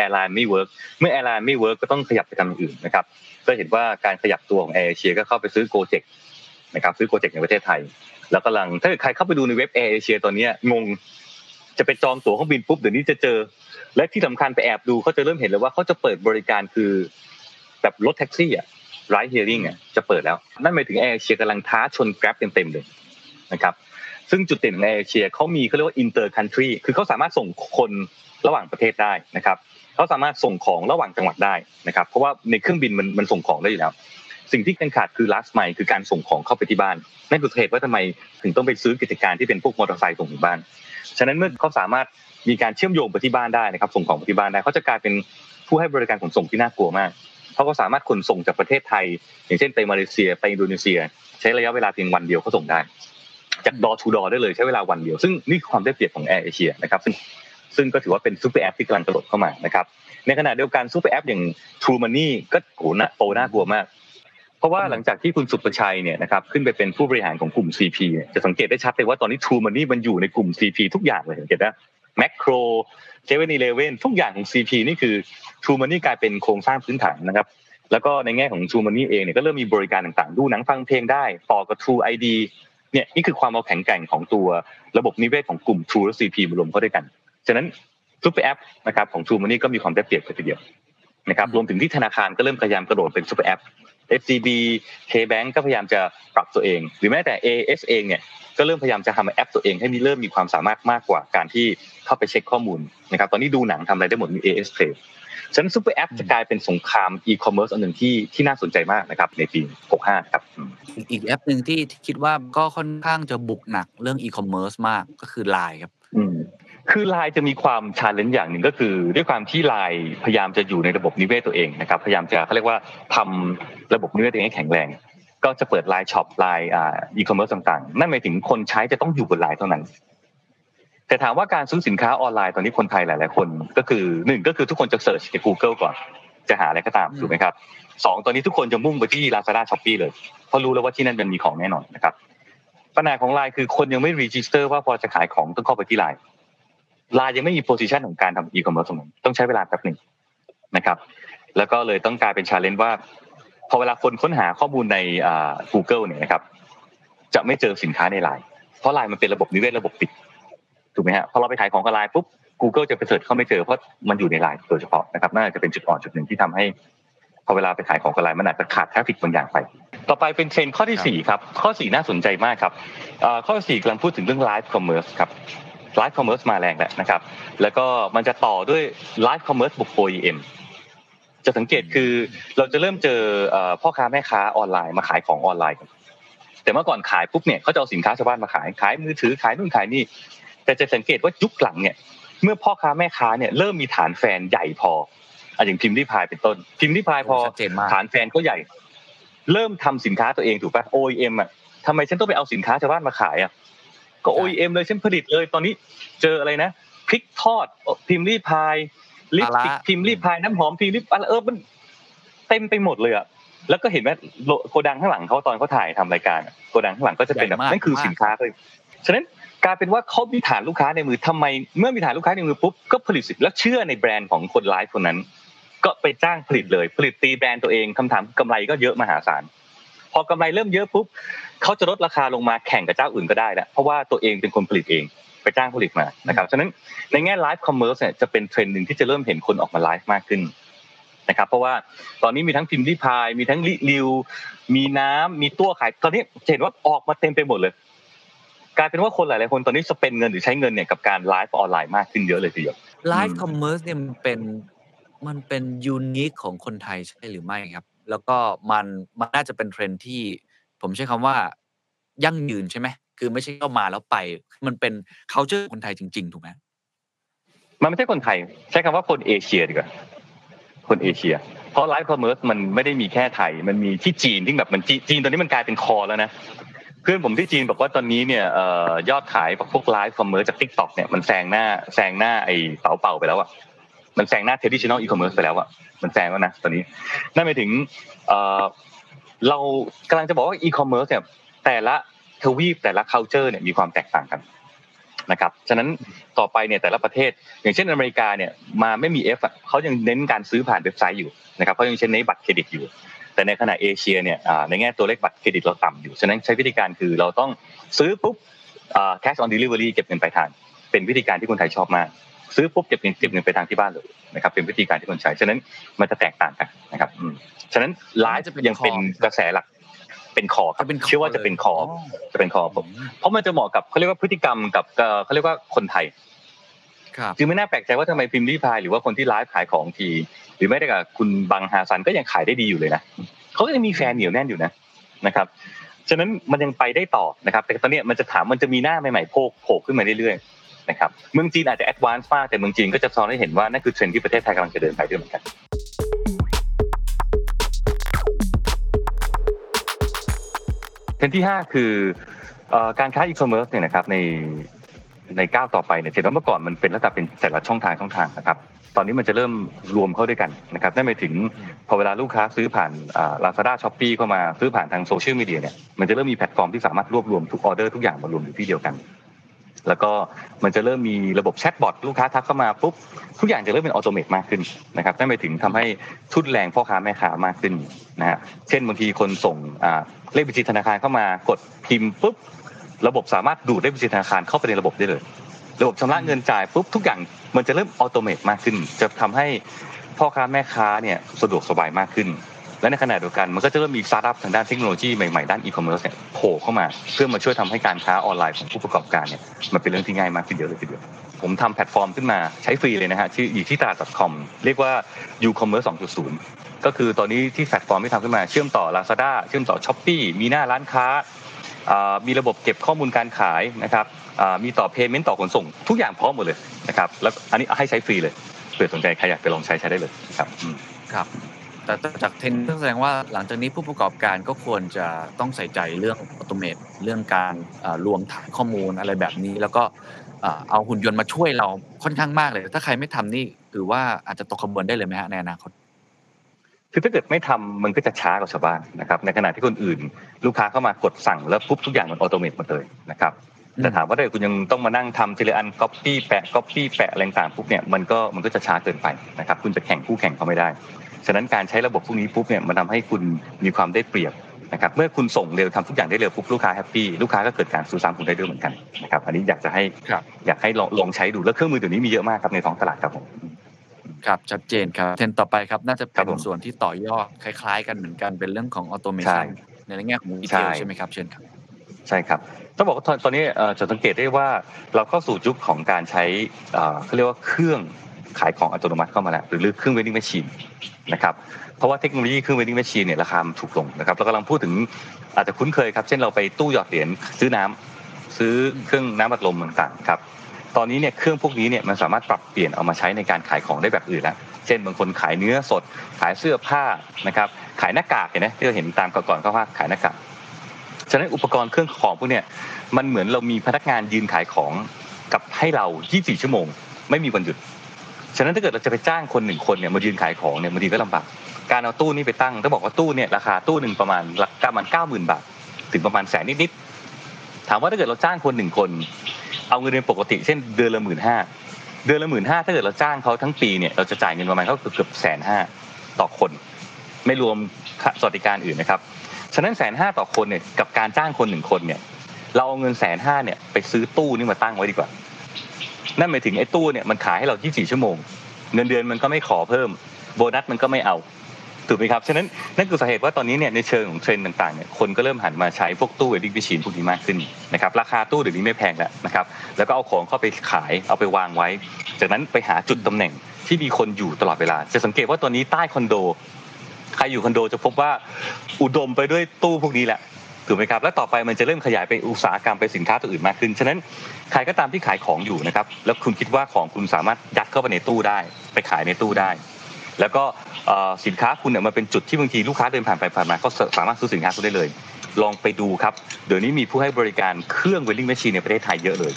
Airline ไม่เวิร์คเมื่อ Airline ไม่เวิร์คก็ต้องขยับไปทางอื่นนะครับก็เห็นว่าการขยับตัวของ Air Asia ก็เข้าไปซื้อโกเจ็กนะครับซื้อโกเจ็กในประเทศไทยแล้วกำลังถ้าใครเข้าไปดูในเว็บ Air Asia ตอนนี้งงจะไปจองตั๋วเครื่องบินปุ๊บเดี๋ยวนี้จะเจอและที่สำคัญไปแอบดูเขาจะเริ่มเห็นเลยว่าเขาจะเปิดบริการคือแบบรถแท็กซี่อ่ะ ride hailing อ่ะจะเปิดแล้วนั่นหมายถึง Air Asia กำลังท้าชน Grab เต็มๆเลยนะครับซึ่งจุดเด่นของ Air Asia เขามีเขาเรียกว่า inter country คือเขาสามารถส่งคนระหว่างประเทศได้นะครับเขาสามารถส่งของระหว่างจังหวัดได้นะครับเพราะว่าในเครื่องบินมันส่งของได้อยู่แล้วสิ่งที่ขาดคือ last mile คือการส่งของเข้าไปที่บ้านนั่นคือเหตุว่าทำไมถึงต้องไปซื้อกิจการที่เป็นพวกมอเตอร์ไซค์ส่งถึงบ้านฉะนั้นเมื่อเขาสามารถมีการเชื่อมโยงไปที่บ้านได้นะครับส่งของไปที่บ้านได้เขาจะกลายเป็นผู้ให้บริการขนส่งที่น่ากลัวมากเพราะเขาสามารถขนส่งจากประเทศไทยอย่างเช่นไปมาเลเซียไปอินโดนีเซียใช้ระยะเวลาเพียงวันเดียวเขาส่งได้จากดอทูดอได้เลยใช้เวลาวันเดียวซึ่งนี่ความได้เปรียบของ Air Asia นะครับซึ่งก็ถือว่าเป็นซุปเปอร์แอปที่กำลังกระโดดเข้ามานะครับในขณะเดียวกันซุปเปอร์แอปอย่าง True Money ก็โหนะโตน่ากลัวมากเพราะว่าหลังจากที่คุณสุประชัยเนี่ยนะครับขึ้นไปเป็นผู้บริหารของกลุ่ม CP จะสังเกตได้ชัดเลยว่าตอนนี้ True Money มันอยู่ในกลุ่ม CP ทุกอย่างเลยสังเกตนะ Macro 7-Eleven ทุกอย่างของ CP นี่คือ True Money กลายเป็นโครงสร้างพื้นฐานนะครับแล้วก็ในแง่ของ True Money เองเนี่ยก็เริ่มมีบริการต่างๆดูหนังฟังเพลงได้ต่อกับ True ID เนี่ยนี่คือความเอาแข็งแกร่งของตัวระบบนิเวศของกลุ่ม True และ CP มารวมเข้าด้วยกันฉะนั้นซุปเปอร์แอปนะครับของ True Money ก็มีความได้เปรียบกันทีเดียวนะครับรวมถึงที่ธนาคารก็เริ่มพยายามกระโดดเป็นซุปเปอร์แอปSCB KBank ก็พยายามจะปรับตัวเองหรือแม้แต่ AS เองเนี่ยก็เริ่มพยายามจะทำแอปตัวเองให้มีเริ่มมีความสามารถมากกว่าการที่เข้าไปเช็คข้อมูลนะครับตอนนี้ดูหนังทำอะไรได้หมดมี AS Play ฉะนั้นซุปเปอร์แอปจะกลายเป็นสงครามอีคอมเมิร์ซอันหนึ่งที่น่าสนใจมากนะครับในปี65ครับอีกแอปนึงที่คิดว่าก็ค่อนข้างจะบุกหนักเรื่องอีคอมเมิร์ซมากก็คือ LINE ครับคือ LINE จะมีความชาเลนจ์อย่างหนึ่งก็คือด้วยความที่ LINE พยายามจะอยู่ในระบบนิเวศตัวเองนะครับพยายามจะเขาเรียกว่าทำระบบนิเวศตัวเองให้แข็งแรงก็จะเปิด LINE Shop LINE อีคอมเมิร์ซต่างๆนั่นหมายถึงคนใช้จะต้องอยู่บน LINE เท่านั้นแต่ถามว่าการซื้อสินค้าออนไลน์ตอนนี้คนไทยหลายๆคนก็คือ1ก็คือทุกคนจะเสิร์ชใน Google ก่อนจะหาอะไรก็ตามถูกมั้ยครับ2ตอนนี้ทุกคนจะมุ่งไปที่ Lazada Shopee เลยเพราะรู้แล้วว่าที่นั่นมันมีของแน่นอนนะครับปัญหาของ LINE คือคนยังไม่รีจิสเตอร์ว่าพอจะขายของต้องเข้าไปที่ LINEยังไม่มีโพสิชันของการทำอีคอมเมิร์ซตรงนั้นต้องใช้เวลาแป๊บหนึ่งนะครับแล้วก็เลยต้องกลายเป็นชาเลนจ์ว่าพอเวลาคนค้นหาข้อมูลใน Google เนี่ยนะครับจะไม่เจอสินค้าใน LINE เพราะ LINE มันเป็นระบบนิเวศระบบปิดถูกมั้ยฮะพอเราไปขายของกับ LINE ปุ๊บ Google จะไปเสิร์ชเข้าไม่เจอเพราะมันอยู่ใน LINE โดยเฉพาะนะครับน่าจะเป็นจุดอ่อนจุดหนึ่งที่ทำให้พอเวลาไปขายของกับ LINE มันอาจจะขาดแทคติกบางอย่างไปต่อไปเป็นเทรนด์ข้อที่4ครับข้อ4น่าสนใจมากครับข้อ4กำลังพูดถึงเรื่อง Live Commerce ครับไลฟ์คอมเมิร์ซมาแรงแหละนะครับแล้วก็มันจะต่อด้วยไลฟ์คอมเมิร์ซบวก OEM จะสังเกตคือเราจะเริ่มเจอพ่อค้าแม่ค้าออนไลน์มาขายของออนไลน์แต่เมื่อก่อนขายปุ๊บเนี่ยเขาจะเอาสินค้าชาวบ้านมาขายขายมือถือขายนู่นขายนี่แต่จะสังเกตว่ายุคหลังเนี่ยเมื่อพ่อค้าแม่ค้าเนี่ยเริ่มมีฐานแฟนใหญ่พออย่างพิมพ์ริพายเป็นต้นพิมพ์ริพายพอฐานแฟนก็ใหญ่เริ่มทำสินค้าตัวเองถูกป่ะ OEM อ่ะทำไมฉันต้องไปเอาสินค้าชาวบ้านมาขายอ่ะก็ OEM เลยฉันผลิตเลยตอนนี้เจออะไรนะพริกทอดพิมพ์รีพายลิปสติกพิมพ์รีพายน้ำหอมพิมพ์รีพายมันเต็มไปหมดเลยอ่ะแล้วก็เห็นว่าโกดังข้างหลังเขาตอนเขาถ่ายทำรายการโกดังข้างหลังก็จะเป็นแบบนั่นคือสินค้าเลยฉะนั้นกลายเป็นว่าเขามีฐานลูกค้าในมือทำไมเมื่อมีฐานลูกค้าในมือปุ๊บก็ผลิตสินแล้วเชื่อในแบรนด์ของคนไลฟ์คนนั้นก็ไปจ้างผลิตเลยผลิตตีแบรนด์ตัวเองคำถามกำไรก็เยอะมหาศาลพอกำไรเริ่มเยอะปุ๊บเขาจะลดราคาลงมาแข่งกับเจ้าอื่นก็ได้แล้วเพราะว่าตัวเองเป็นคนผลิตเองไปจ้างผลิตมานะครับฉะนั้นในแง่ไลฟ์คอมเมิร์ซเนี่ยจะเป็นเทรนด์นึงที่จะเริ่มเห็นคนออกมาไลฟ์มากขึ้นนะครับเพราะว่าตอนนี้มีทั้งพิมพ์ริพายมีทั้งริวมีน้ำมีตัวขายตอนนี้เห็นว่าออกมาเต็มไปหมดเลยกลายเป็นว่าคนหลายๆคนตอนนี้สเปนเงินหรือใช้เงินเนี่ยกับการไลฟ์ออนไลน์มากขึ้นเยอะเลยทีเดียวไลฟ์คอมเมิร์ซเนี่ยมันเป็นยูนิคของคนไทยใช่หรือไม่ครับแล้วก็มันน่าจะเป็นเทรนด์ที่ผมใช้คำว่ายั่งยืนใช่มั้ยคือไม่ใช่เข้ามาแล้วไปมันเป็น culture คนไทยจริงๆถูกมั้ยมันไม่ใช่คนไทยใช้คำว่าคนเอเชียดีกว่าคนเอเชียเพราะไลฟ์คอมเมิร์ซมันไม่ได้มีแค่ไทยมันมีที่จีนที่แบบมันจีนตอนนี้มันกลายเป็นคอแล้วนะ เพื่อนผมที่จีนบอกว่าตอนนี้เนี่ยยอดขายพวกไลฟ์คอมเมิร์ซจาก TikTok เนี่ยมันแซงหน้าไอ้เป๋าไปแล้วอ่ะมันแซงหน้า traditional e-commerce ไปแล้วอ่ะมันแซงแล้วนะตอนนี้นั่นหมายถึงเรากำลังจะบอกว่า e-commerce เนี่ยแต่ละทวีปแต่ละ culture เนี่ยมีความแตกต่างกันนะครับฉะนั้นต่อไปเนี่ยแต่ละประเทศอย่างเช่นอเมริกาเนี่ยมาไม่มี F เขายังเน้นการซื้อผ่านเว็บไซต์อยู่นะครับเขายังใช้บัตรเครดิตอยู่แต่ในขณะเอเชียเนี่ยในแง่ตัวเลขบัตรเครดิตเราต่ำอยู่ฉะนั้นใช้วิธีการคือเราต้องซื้อปุ๊บcash on delivery เก็บเงินปลายทางเป็นวิธีการที่คนไทยชอบมากซื้อปุ๊บเก็บเงินปลายทางที่บ้านเลยนะครับเป็นวิธีการที่คนใช้ฉะนั้นมันจะแตกต่างกันนะครับฉะนั้นไลฟ์จะยังเป็นกระแสหลักเป็นคอครับเชื่อว่าจะเป็นคอผมเพราะมันจะเหมาะกับเค้าเรียกว่าพฤติกรรมกับเค้าเรียกว่าคนไทยครับคือไม่น่าแปลกใจว่าทำไมพิมพ์รีพายหรือว่าคนที่ไลฟ์ขายของทีหรือแม้แต่กับคุณบังฮาซันก็ยังขายได้ดีอยู่เลยนะเค้าก็ยังมีแฟนเหนียวแน่นอยู่นะนะครับฉะนั้นมันยังไปได้ต่อนะครับแต่ตอนนี้มันจะถามมันจะมีหน้าใหม่ๆโผล่ขึ้นมาเรื่อยๆนะครับเมืองจีนอาจจะแอดวานซ์มากแต่เมืองจีนก็จะสอนให้เห็นว่านั่นคือเทรนด์ที่ประเทศไทยกำลังจะเดินไปด้วยเหมือนกันเทรนด์ที่5คือการค้าอีคอมเมิร์ซเนี่ยนะครับในก้าวต่อไปเนี่ยเห็นว่าเมื่อก่อนมันเป็นลักษณะเป็นแต่ละช่องทางนะครับตอนนี้มันจะเริ่มรวมเข้าด้วยกันนะครับนั่นหมายถึงพอเวลาลูกค้าซื้อผ่านLazada Shopee เข้ามาซื้อผ่านทางโซเชียลมีเดียเนี่ยมันจะเริ่มมีแพลตฟอร์มที่สามารถรวบรวมทุกออเดอร์ทุกอย่างมารวมอยู่ที่เดียวกันแล้วก็มันจะเริ่มมีระบบแชทบอทลูกค้าทักเข้ามาปุ๊บทุกอย่างจะเริ่มเป็นออโตเมตมากขึ้นนะครับนั่นหมายถึงทำให้ทุนแรงพ่อค้าแม่ค้ามากขึ้นนะฮะเช่นบางทีคนส่งเลขบัญชีธนาคารเข้ามากดพิมพ์ปุ๊บระบบสามารถดูดเลขบัญชีธนาคารเข้าไปในระบบได้เลยระบบชำระเงินจ่ายปุ๊บทุกอย่างมันจะเริ่มออโตเมตมากขึ้นจะทำให้พ่อค้าแม่ค้าเนี่ยสะดวกสบายมากขึ้นและในขณะเดียวกันมันก็จะเริ่มมีสตาร์ทอัพทางด้านเทคโนโลยีใหม่ๆด้านอีคอมเมิร์ซเนี่ยโผล่เข้ามาเพื่อมาช่วยทำให้การค้าออนไลน์ของผู้ประกอบการเนี่ยมันเป็นเรื่องที่ง่ายมากขึ้นเยอะผมทำแพลตฟอร์มขึ้นมาใช้ฟรีเลยนะฮะชื่ออยู่ที่ตลาด .com เรียกว่า Ucommerce 2.0 ก็คือตอนนี้ที่แพลตฟอร์มที่ทำขึ้นมาเชื่อมต่อ Lazada เชื่อมต่อ Shopee มีหน้าร้านค้ามีระบบเก็บข้อมูลการขายนะครับมีต่อ payment ต่อขนส่งทุกอย่างพร้อมหมดเลยนะครับแล้วอันนี้ให้ใช้ฟรีเลยเผื่อสนใจใครอยากไปลองใช้ได้เลยครับครับแต่จากเทรนด์แสดงว่าหลังจากนี้ผู้ประกอบการก็ควรจะต้องใส่ใจเรื่องออโตเมตเรื่องการรวมฐานข้อมูลอะไรแบบนี้แล้วก็เอาหุ่นยนต์มาช่วยเราค่อนข้างมากเลยถ้าใครไม่ทำนี่ถือว่าอาจจะตกขบวนได้เลยไหมฮะในอนาคตคือถ้าเกิดไม่ทำมันก็จะช้ากว่าชาวบ้านนะครับในขณะที่คนอื่นลูกค้าเข้ามากดสั่งแล้วปุ๊บทุกอย่างมันออโตเมตหมดเลยนะครับแต่ถามว่าถ้าคุณยังต้องมานั่งทำทีละอัน copy แปะอะไรต่างๆปุ๊บเนี่ยมันก็จะช้าเกินไปนะครับคุณจะแข่งคู่แข่งเขาไม่ได้ฉะนั้นการใช้ระบบพวกนี้ปุ๊บเนี่ยมันทำให้คุณมีความได้เปรียบนะครับเมื่อคุณส่งเร็วทำทุกอย่างได้เร็วปุ๊บลูกค้าแฮปปี้ลูกค้าก็เกิดการซื้อซ้ำคุณได้ด้วยเหมือนกันนะครับอันนี้อยากให้ลองใช้ดูแล้วเครื่องมือตัวนี้มีเยอะมากครับในท้องตลาดครับผมครับชัดเจนครับเทรนด์ต่อไปครับน่าจะเป็นส่วนที่ต่อยอดคล้ายๆกันเหมือนกันเป็นเรื่องของออโตเมชันในแง่ของดีเทลใช่ไหมครับเชิญครับใช่ครับต้องบอกว่าตอนนี้จะสังเกตได้ว่าเราเข้าสู่ยุคของการใช้เขาเรียกว่าเครื่องขายของอัตโนมัติเข้ามาแล้วหรือเครื่อง vending machine นะครับเพราะว่าเทคโนโลยีเครื่อง vending machine เนี่ยราคามันถูกลงนะครับเรากำลังพูดถึงอาจจะคุ้นเคยครับเช่นเราไปตู้หยอดเหรียญซื้อน้ำซื้อเครื่องน้ำอัดลมต่างๆครับตอนนี้เนี่ยเครื่องพวกนี้เนี่ยมันสามารถปรับเปลี่ยนเอามาใช้ในการขายของได้แบบอื่นแล้วเช่นบางคนขายเนื้อสดขายเสื้อผ้านะครับขายหน้ากากเห็นไหมที่เราเห็นตามก่อนๆก็ว่าขายหน้ากากฉะนั้นอุปกรณ์เครื่องของพวกเนี่ยมันเหมือนเรามีพนักงานยืนขายของกับให้เรา24ชั่วโมงไม่มีวันหยุดฉะนั้นถ้าเกิดเราจะไปจ้างคน1คนเนี่ยมายืนขายของเนี่ยบางทีก็ลำบากการเอาตู้นี้ไปตั้งต้องบอกว่าตู้เนี่ยราคาตู้นึงประมาณ90,000 บาทถึงประมาณแสนนิดๆถามว่าถ้าเกิดเราจ้างคน1คนเอาเงินเดือนปกติเช่นเดือนละ 15,000 เดือนละ 15,000 ถ้าเกิดเราจ้างเขาทั้งปีเนี่ยเราจะจ่ายเงินประมาณเขาเกือบ 150,000 ต่อคนไม่รวมค่าสวัสดิการอื่นนะครับฉะนั้น 150,000 ต่อคนเนี่ยกับการจ้างคน1คนเนี่ยเราเอาเงิน 150,000 เนี่ยไปซื้อตู้นี้มาตั้งไว้ดีกว่านั่นหมายถึงไอ้ตู้เนี่ยมันขายให้เรา24ชั่วโมงเงินเดือนมันก็ไม่ขอเพิ่มโบนัสมันก็ไม่เอาถูกมั้ยครับฉะนั้นนั่นคือสาเหตุว่าตอนนี้เนี่ยในเชิงของเทรนด์ต่างๆเนี่ยคนก็เริ่มหันมาใช้พวกตู้ vending machine พวกนี้มากขึ้นนะครับราคาตู้เดี๋ยวนี้ไม่แพงแล้วนะครับแล้วก็เอาของเข้าไปขายเอาไปวางไว้จากนั้นไปหาจุดตำแหน่งที่มีคนอยู่ตลอดเวลาจะสังเกตว่าตอนนี้ใต้คอนโดใครอยู่คอนโดจะพบว่าอุดมไปด้วยตู้พวกนี้แหละถูกไหมครับและต่อไปมันจะเริ่มขยายไปอุตสาหกรรมไปสินค้าตัวอื่นมากขึ้นฉะนั้นใครก็ตามที่ขายของอยู่นะครับแล้วคุณคิดว่าของคุณสามารถยัดเข้าไปในตู้ได้ไปขายในตู้ได้ แล้วก็สินค้าคุณเนี่ยมันเป็นจุดที่บางทีลูกค้าเดินผ่านไปผ่านมาก็สามารถซื้อสินค้าคุณได้เลยลองไปดูครับเดี๋ยวนี้มีผู้ให้บริการเครื่อง vending machine ในประเทศไทยเยอะเลย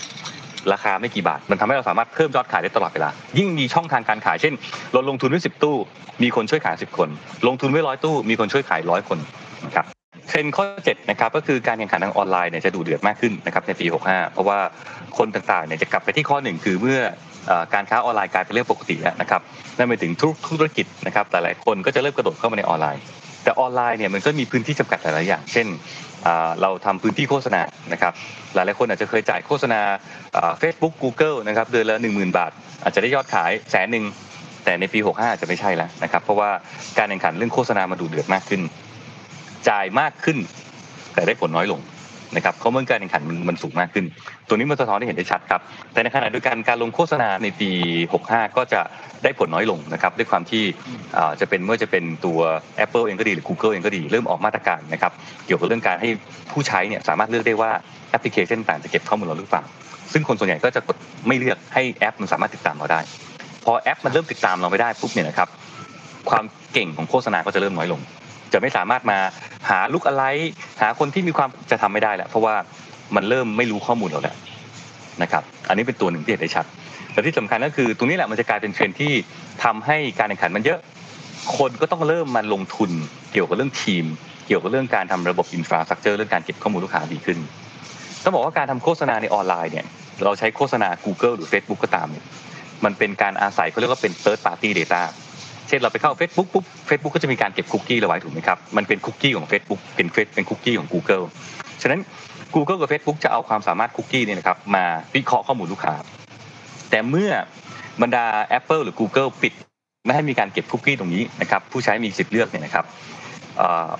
ราคาไม่กี่บาทมันทำให้เราสามารถเพิ่มยอดขายได้ตลอดเวลายิ่งมีช่องทางการขายเช่นเราลงทุนไว้10ตู้มีคนช่วยขาย10คนลงทุนไว้100ตู้มีคนช่วยขาย100คนนะครับเทรนด์ข้อ7นะครับก็คือการแข่งขันทางออนไลน์เนี่ยจะดุเดือดมากขึ้นนะครับในปี65เพราะว่าคนต่างๆเนี่ยจะกลับไปที่ข้อ1คือเมื่อการค้าออนไลน์กลายเป็นเรื่องปกติแล้วนะครับนั่นหมายถึงธุรกิจนะครับหลายๆคนก็จะเริ่มกระโดดเข้ามาในออนไลน์แต่ออนไลน์เนี่ยมันก็มีพื้นที่จำกัดหลายๆอย่างเช่นเราทำพื้นที่โฆษณานะครับหลายๆคนอาจจะเคยจ่ายโฆษณา Facebook Google นะครับเดือนละ 10,000 บาทอาจจะได้ยอดขายแสนนึงแต่ในปี65อาจจะไม่ใช่แล้วนะครับเพราะว่าการแข่งขันเรื่องโฆษณามันดุเดือดมากขึ้นจ่ายมากขึ้นแต่ได้ผลน้อยลงนะครับเขาเมื่อการแข่งขันมันสูงมากขึ้นตัวนี้มันสะท้อนได้เห็นได้ชัดครับแต่ในขณะเดียวกันการลงโฆษณาในปี65ก็จะได้ผลน้อยลงนะครับด้วยความที่จะเป็นตัว Apple เองก็ดีหรือ Google เองก็ดีเริ่มออกมาตรการนะครับเกี่ยวกับเรื่องการให้ผู้ใช้เนี่ยสามารถเลือกได้ว่าแอปพลิเคชันต่างจะเก็บข้อมูลเราหรือเปล่าซึ่งคนส่วนใหญ่ก็จะกดไม่เลือกให้แอปมันสามารถติดตามเราได้พอแอปมันเริ่มติดตามเราไม่ได้ปุ๊บเนี่ยนะครับความเก่งของโฆษณาก็จะเริ่มน้อยลงจะไม่สามารถมาหาลูกอะไรหาคนที่มีความจะทำไม่ได้แล้วเพราะว่ามันเริ่มไม่รู้ข้อมูลเราแล้วนะครับอันนี้เป็นตัวหนึ่งที่เห็นได้ชัดแต่ที่สำคัญก็คือตรงนี้แหละมันจะกลายเป็นเทรนด์ที่ทำให้การแข่งขันมันเยอะคนก็ต้องเริ่มมาลงทุนเกี่ยวกับเรื่องทีมเกี่ยวกับเรื่องการทำระบบอินฟราสตรัคเจอร์เรื่องการเก็บข้อมูลลูกค้าดีขึ้นต้องบอกว่าการทำโฆษณาในออนไลน์เนี่ยเราใช้โฆษณา Google หรือ Facebook ก็ตามเนี่ยมันเป็นการอาศัยเขาเรียกว่าเป็น third party dataเช่นเราไปเข้า Facebook ปุ๊บ Facebook ก็จะมีการเก็บคุกกี้เราไว้ถูกไหมครับมันเป็นคุกกี้ของ Facebook เป็นคุกกี้ของ Google ฉะนั้น Google กับ Facebook จะเอาความสามารถคุกกี้เนี่ยนะครับมาวิเคราะห์ข้อมูลลูกค้าแต่เมื่อบรรดา Apple หรือ Google ปิดไม่ให้มีการเก็บคุกกี้ตรงนี้นะครับผู้ใช้มีสิทธิ์เลือกเนี่ยนะครับ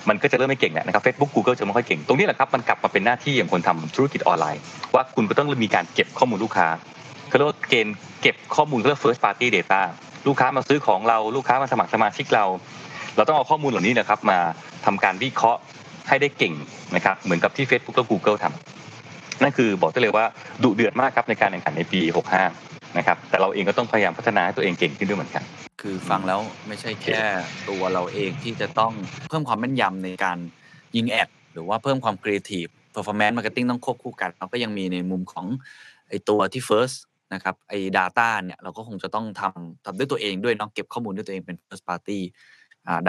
มันก็จะเริ่มไม่เก่งแล้วนะครับ Facebook Google จะไม่ค่อยเก่งตรงนี้แหละครับมันกลับมาเป็นหน้าที่ของคนทำธุรกิจออนไลน์ว่าคุณก็ต้องมีการเก็บข้อมูลลูกค้าเขาเรียกว่าเกณฑ์เก็บข้อมูลเรื่อง first party dataลูกค้ามาซื้อของเราลูกค้ามาสมัครสมาชิกเราต้องเอาข้อมูลเหล่านี้นะครับมาทำการวิเคราะห์ให้ได้เก่งนะครับเหมือนกับที่ Facebook และ Google ทำนั่นคือบอกได้เลยว่าดุเดือดมากครับในการแข่งขันในปี65นะครับแต่เราเองก็ต้องพยายามพัฒนาให้ตัวเองเก่งขึ้นด้วยเหมือนกันคือฟังแล้วไม่ใช่แค่ตัวเราเองที่จะต้องเพิ่มความแม่นยำในการยิงแอดหรือว่าเพิ่มความครีเอทีฟเพอร์ฟอร์แมนซ์มาร์เก็ตติ้งต้องควบคู่กันเราก็ยังมีในมุมของไอตัวที่ firstนะครับไอ้ data เนี่ยเราก็คงจะต้องทำด้วยตัวเองด้วยเนาะเก็บข้อมูลด้วยตัวเองเป็น first party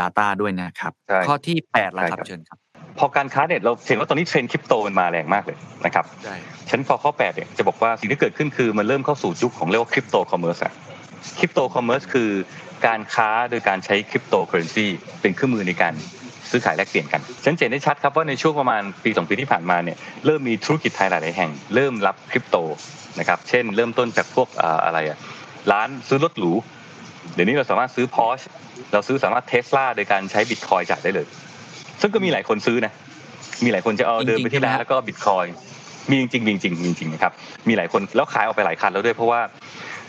data ด้วยนะครับข้อที่8ล่ะครับเชิญครับพอการค้าเนี่ยเราเห็นว่าตอนนี้เทรนด์คริปโตมันมาแรงมากเลยนะครับใช่ฉะนั้นพอข้อ8เนี่ยจะบอกว่าสิ่งที่เกิดขึ้นคือมันเริ่มเข้าสู่ยุคของเรียกว่าคริปโตคอมเมิร์ซอ่ะคริปโตคอมเมิร์ซคือการค้าโดยการใช้คริปโตเคอเรนซีเป็นเครื่องมือในการซื้อขายแลกเปลี่ยนกันฉันเห็นได้ชัดครับว่าในช่วงประมาณปี2ปีที่ผ่านมาเนี่ยเริ่มมีธุรกิจไทยหลายๆแห่งเริ่มรับคริปโตนะครับเช่นเริ่มต้นจากพวกร้านซื้อรถหรูเดี๋ยวนี้เราสามารถซื้อ Porsche เราซื้อสามารถ Tesla โดยการใช้ Bitcoin จ่ายได้เลยซึ่งก็มีหลายคนซื้อนะมีหลายคนจะเอาเดินไปที่ร้านแล้วก็ Bitcoin มีจริงนะครับมีหลายคนแล้วขายออกไปหลายคันแล้วด้วยเพราะว่า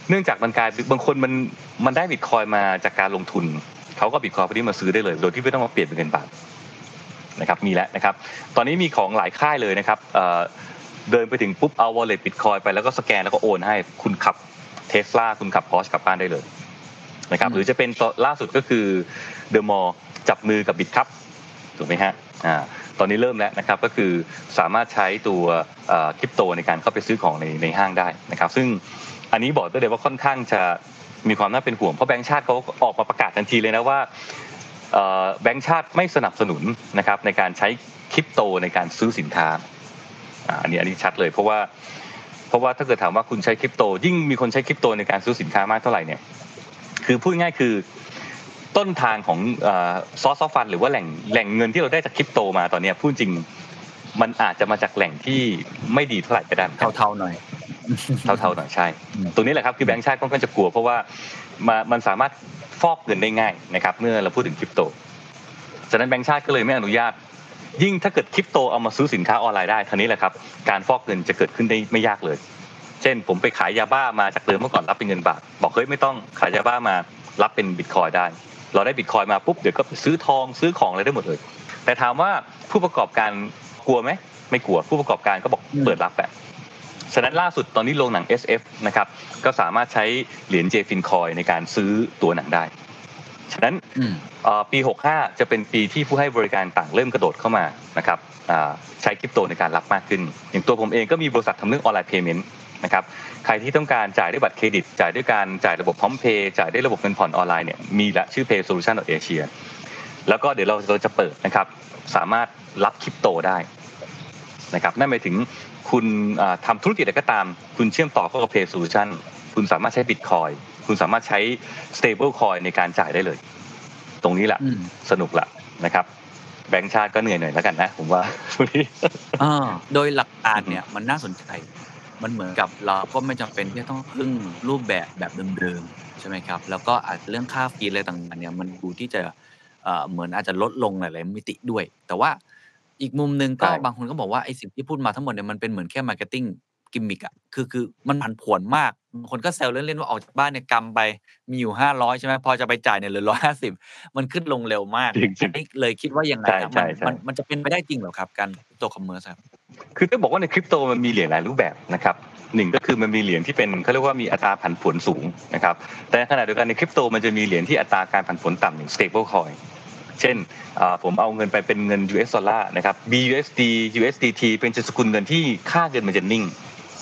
เนื่องจากมันกลายบางคนมันได้ Bitcoin มาจากการลงทุนเขาก็บิตคอยน์พอดีมาซื้อได้เลยโดยที่ไม่ต้องมาเปลี่ยนเป็นเงินบาทนะครับมีแล้วนะครับตอนนี้มีของหลายค่ายเลยนะครับเดินไปถึงปุ๊บเอา wallet บิตคอยน์ไปแล้วก็สแกนแล้วก็โอนให้คุณขับ Tesla คุณขับ Porsche กลับบ้านได้เลยนะครับหรือจะเป็นล่าสุดก็คือ The Mall จับมือกับ Bitkub ถูกมั้ยฮะตอนนี้เริ่มแล้วนะครับก็คือสามารถใช้ตัวคริปโตในการเข้าไปซื้อของในห้างได้นะครับซึ่งอันนี้บอกได้เลยว่าค่อนข้างจะมีความน่าเป็นห่วงเพราะแบงก์ชาติเขาออกมาประกาศทันทีเลยนะว่าแบงก์ชาติไม่สนับสนุนนะครับในการใช้คริปโตในการซื้อสินค้าอันนี้ชัดเลยเพราะว่าถ้าเกิดถามว่าคุณใช้คริปโตยิ่งมีคนใช้คริปโตในการซื้อสินค้ามากเท่าไหร่เนี่ยคือพูดง่ายคือต้นทางของซอสฟันหรือว่าแหล่งเงินที่เราได้จากคริปโตมาตอนนี้พูดจริงมันอาจจะมาจากแหล่งที่ไม่ดีเท่าไหร่ก็ได้เท่าหน่อยเท่าหน่อยใช่ตรงนี้แหละครับคือแบงก์ชาติก็จะกลัวเพราะว่ามันสามารถฟอกเงินได้ง่ายนะครับเมื่อเราพูดถึงคริปโตฉะนั้นแบงก์ชาติก็เลยไม่อนุญาตยิ่งถ้าเกิดคริปโตเอามาซื้อสินค้าออนไลน์ได้ท่านี้แหละครับการฟอกเงินจะเกิดขึ้นได้ไม่ยากเลยเช่นผมไปขายยาบ้ามาจากเดิมเมื่อก่อนรับเป็นเงินบาทบอกเฮ้ยไม่ต้องขายยาบ้ามารับเป็นบิตคอยน์ได้เราได้บิตคอยน์มาปุ๊บเดี๋ยวก็ซื้อทองซื้อของอะไรได้หมดเลยแต่ถามว่าผู้ประกอบการกลัวไหมไม่กลัวผู้ประกอบการก็บอกเปิดรับแบบฉะนั้นล่าสุดตอนนี้โรงหนัง SF นะครับก็สามารถใช้เหรียญ JFIN Coin ในการซื้อตัวหนังได้ ฉะนั้นปี65จะเป็นปีที่ผู้ให้บริการต่างเริ่มกระโดดเข้ามานะครับใช้คริปโตในการรับมากขึ้นอย่างตัวผมเองก็มีบริษัททำเรื่องออนไลน์เพย์เมนต์นะครับใครที่ต้องการจ่ายด้วยบัตรเครดิตจ่ายด้วยการจ่ายระบบพร้อมเพย์จ่ายด้วยระบบเงินผ่อนออนไลน์เนี่ยมีละชื่อ Pay Solution of Asia แล้วก็เดี๋ยวเราจะเปิดนะครับสามารถรับคริปโตได้นะครับนั่นหมายถึงคุณทำธุรกิจอะไรก็ตามคุณเชื่อมต่อเข้ากับ Pay Solution คุณสามารถใช้ Bitcoin คุณสามารถใช้ Stablecoin ในการจ่ายได้เลยตรงนี้แหละสนุกละนะครับแบงค์ชาติก็เหนื่อยหน่อยแล้วกันนะผมว่าวันนี้โดยหลักการเนี่ยมันน่าสนใจมันเหมือนกับเราก็ไม่จำเป็นที่จะต้องพึ่งรูปแบบเดิมๆใช่ไหมครับแล้วก็อาจเรื่องค่าฟรีอะไรต่างๆเนี่ยมันดูที่จะเหมือนอาจจะลดลงหลายๆมิติด้วยแต่ว่าอีกมุมนึงก็บางคนก็บอกว่าไอ้สิ่งที่พูดมาทั้งหมดเนี่ยมันเป็นเหมือนแค่มาร์เก็ตติ้งกิมมิกอ่ะคือมันผันผวนมากบางคนก็แซวเล่นๆว่าออกจากบ้านเนี่ยกำไปมีอยู่500ใช่ไหมพอจะไปจ่ายเนี่ยเหลือ150มันขึ้นลงเร็วมากเลยคิดว่ายังไงมันจะเป็นไปได้จริงเหรอครับการตัวคอมเมอร์สครับคือต้องบอกว่าในคริปโตมันมีเหรียญหลายรูปแบบนะครับหนึ่งก็คือมันมีเหรียญที่เป็นเขาเรียกว่ามีอัตราผันผวนสูงนะครับแต่ขณะเดียวกันในคริปโตมันจะมีเหรียญที่อัตราการผันผวนต่ำอย่าง Stablecoin เช่นผมเอาเงินไปเป็นเงิน US ดอลลาร์นะครับ BUSD USDT เป็นสกุลเงินที่ค่าเงินมันจะนิ่ง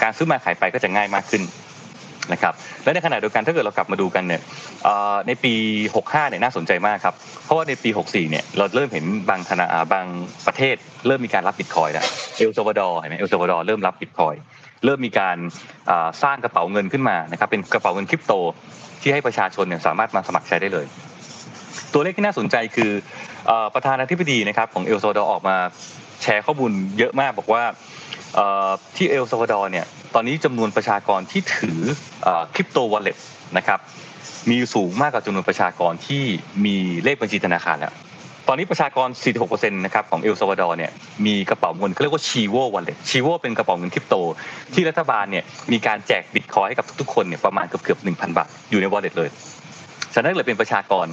การซื้อมาขายไปก็จะง่ายมากขึ้นนะครับและในขณะเดียวกันถ้าเกิดเรากลับมาดูกันเนี่ยในปี65เนี่ยน่าสนใจมากครับเพราะว่าในปี64เนี่ยเราเริ่มเห็นบางประเทศเริ่มมีการรับบิตคอยน์แล้วเอลซัลวาดอร์เห็นมั้ยเอลซัลวาดอร์เริ่มรับบิตคอยน์เริ่มมีการสร้างกระเป๋าเงินขึ้นมานะครับเป็นกระเป๋าเงินคริปโตที่ให้ประชาชนเนี่ยสามารถมาสมัครใช้ได้เลยตัวเลขที่น่าสนใจคือประธานาธิบดีนะครับของเอลซัลวาดอร์ออกมาแชร์ข้อมูลเยอะมากบอกว่าที่เอลซัลวาดอร์เนี่ยตอนนี้จำนวนประชากรที่ถือคริปโตวอลเล็ตนะครับมีสูงมากกว่าจำนวนประชากรที่มีเลขบัญชีธนาคารแล้วตอนนี้ประชากร 46% นะครับของเอลซัลวาดอร์เนี่ยมีกระเป๋าเงินเขาเรียกว่าชีโววอลเล็ตชีโวเป็นกระเป๋าเงินคริปโตที่รัฐบาลเนี่ยมีการแจกบิตคอยน์ให้กับทุกๆคนเนี่ยประมาณเกือบ 1,000 บาทอยู่ในวอลเล็ตเลยฉะนั้นเลยเป็นประชากร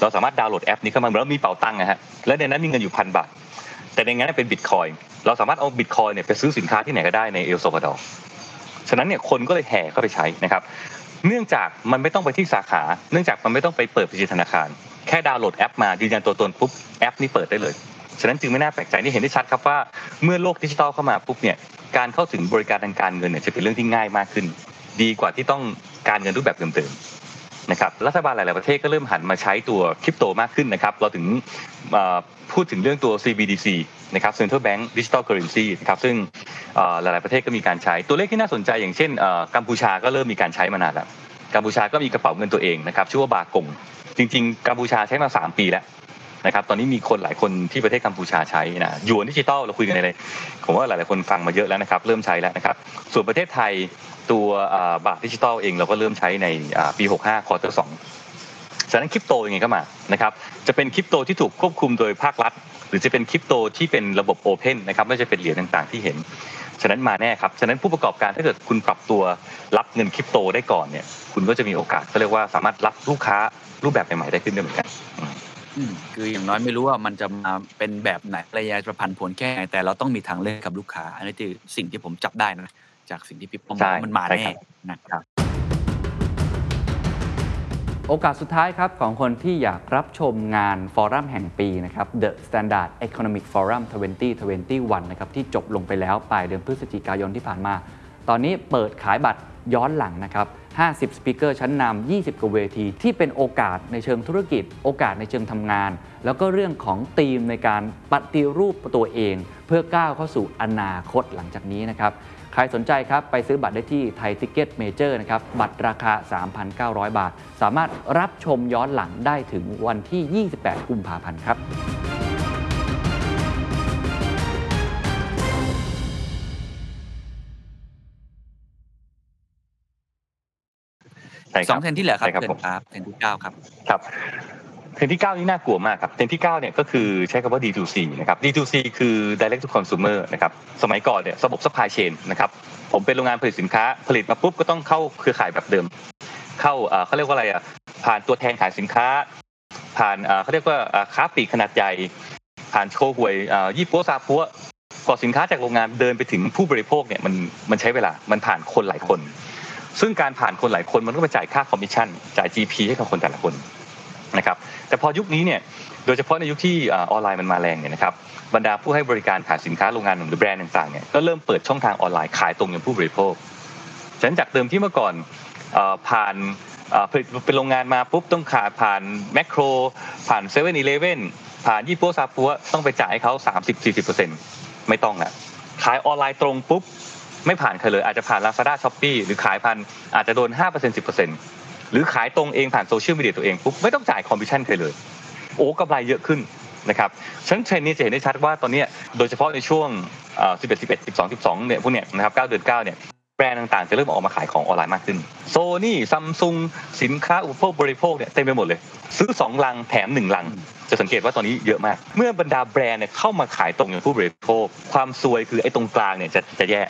เราสามารถดาวน์โหลดแอปนี้เข้ามาแล้วมีเป๋าตังค์นะฮะและในนั้นมีเงินอยู่ 1,000 บาทแต่ในนั้นเป็นบิตคอยน์เราสามารถเอาบิตคอยน์เนี่ยไปซื้อสินค้าที่ไหนก็ได้ในเอลซัลวาดอร์ฉะนั้นเนี่ยคนก็เลยแห่เข้าไปใช้นะครับเนื่องจากมันไม่ต้องไปที่สาขาเนื่องจากมันไม่ต้องไปเปิดบัญชีธนาคารแค่ดาวน์โหลดแอปมายืนยันตัวตนปุ๊บแอปนี้เปิดได้เลยฉะนั้นจึงไม่น่าแปลกใจนี่เห็นได้ชัดครับว่าเมื่อโลกดิจิทัลเข้ามาปุ๊บเนี่ยการเข้าถึงบริการทางการเงินเนี่ยจะเป็นเรื่องที่ง่ายมากขึ้นดีกว่าที่ต้องการเงินรูปแบบเดิมๆนะครับรัฐบาลหลายๆประเทศก็เริ่มหันมาใช้ตัวคริปโตมากขึ้นนะครับเราถึงพูดถึงเรื่องตัว CBDC นะครับ Central Bank Digital Currency นะครับซึ่งหลายๆประเทศก็มีการใช้ตัวเลขที่น่าสนใจอย่างเช่นกัมพูชาก็เริ่มมีการใช้มานานแล้วกัมพูชาก็มีกระเป๋าเงินตัวเองนะครับชื่อว่าบากงจริงๆกัมพูชาใช้มา3 ปีแล้วนะครับตอนนี้มีคนหลายคนที่ประเทศกัมพูชาใช้นะหยวนดิจิตอลเราคุยกันในผมว่าหลายๆคนฟังมาเยอะแล้วนะครับเริ่มใช้แล้วนะครับส่วนประเทศไทยตัวบาทดิจิตอลเองเราก็เริ่มใช้ในปี65 Quarter 2ฉะนั้นคริปโตยังไงก็มานะครับจะเป็นคริปโตที่ถูกควบคุมโดยภาครัฐหรือจะเป็นคริปโตที่เป็นระบบโอเพนนะครับไม่ใช่เป็นเหรียญต่างๆที่เห็นฉะนั้นมาแน่ครับฉะนั้นผู้ประกอบการถ้าเกิดคุณปรับตัวรับเงินคริปโตได้ก่อนเนี่ยคุณก็จะมีโอกาสเขาเรียกว่าสามารถรับลูกค้ารูปแบบใหม่ๆได้ขึ้นด้วยเหมือนกันคืออย่างน้อยไม่รู้ว่ามันจะมาเป็นแบบไหนระยะประพันธ์ผลแค่ไหนแต่เราต้องมีทางเลือกกับลูกค้าอันนี้คือสิ่งที่ผมจับได้นะจากสิ่งที่พี่ป้อมบอกมันมาแน่นะครับโอกาสสุดท้ายครับของคนที่อยากรับชมงานฟอรัมแห่งปีนะครับ The Standard Economic Forum 2021 นะครับที่จบลงไปแล้วปลายเดือนพฤศจิกายนที่ผ่านมาตอนนี้เปิดขายบัตรย้อนหลังนะครับ50 สปีกเกอร์ชั้นนำ20 กว่าเวทีที่เป็นโอกาสในเชิงธุรกิจโอกาสในเชิงทำงานแล้วก็เรื่องของธีมในการปฏิรูปตัวเองเพื่อก้าวเข้าสู่อนาคตหลังจากนี้นะครับใครสนใจครับไปซื้อบัตรได้ที่ไทยทิกเก็ตเมเจอร์นะครับบัตรราคา 3,900 บาทสามารถรับชมย้อนหลังได้ถึงวันที่ 28 กุมภาพันธ์ครับ2เทรนด์ที่เหลือครับเทรนด์ครับเทรนด์ที่ 9 ครับครับเทรนด์ที่ 9 นี่น่ากลัวมากครับเทรนด์ที่ 9 เนี่ยก็คือใช้คำว่า D2C นะครับ D2C คือ Direct to Consumer นะครับสมัยก่อนเนี่ยระบบ Supply Chain นะครับผมเป็นโรงงานผลิตสินค้าผลิตมาปุ๊บก็ต้องเข้าเครือข่ายแบบเดิมเข้าเขาเรียกว่าอะไรอ่ะผ่านตัวแทนขายสินค้าผ่านเขาเรียกว่าค้าปลีกขนาดใหญ่ผ่านโชห่วยยี่ปั๊วซาปั๊วกว่าสินค้าจากโรงงานเดินไปถึงผู้บริโภคเนี่ยมันใช้เวลามันผ่านคนหลายคนซึ่งการผ่านคนหลายคนมันก็ไปจ่ายค่าคอมมิชชั่นจ่าย GP ให้กับคนแต่ละคนนะครับ แต่พอยุคนี้เนี่ยโดยเฉพาะในยุคที่ออนไลน์มันมาแรงเนี่ยนะครับบรรดาผู้ให้บริการขายสินค้าโรงงานหรือแบรนด์ต่างๆเนี่ยก็เริ่มเปิดช่องทางออนไลน์ขายตรงยังผู้บริโภคฉะนั้นจากเดิมที่เมื่อก่อนผ่านผลิตเป็นโรงงานมาปุ๊บต้องขายผ่านแมคโครผ่าน 7-Eleven ผ่านยี่ปั๊วซาปั๊วต้องไปจ่ายให้เขา 30-40% ไม่ต้องละขายออนไลน์ตรงปุ๊บไม่ผ่านใครเลยอาจจะผ่าน Lazada Shopee หรือขายผ่านอาจจะโดน 5% 10% หรือขายตรงเองผ่านโซเชียลมีเดียตัวเองปุ๊บไม่ต้องจ่ายคอมมิชชั่นใครเลยโอ้กำไรเยอะขึ้นนะครับฉะนั้นเทรนด์นี้จะเห็นได้ชัดว่าตอนนี้โดยเฉพาะในช่วง11 12 12เนี่ยพวกเนี่ยนะครับ9เดือน9เนี่ยแบรนด์ต่างๆจะเริ่มออกมาขายของออนไลน์มากขึ้น Sony Samsung สินค้าอุปโภคบริโภคเนี่ยเต็มไปหมดเลยซื้อ2ลังแถม1ลังจะสังเกตว่าตอนนี้เยอะมากเมื่อบรรดาแบรนด์เนี่ยเข้ามาขายตรงอย่างผู้บริโภคความซวยคือไอ้ตรงกลางเนี่ยจะแย่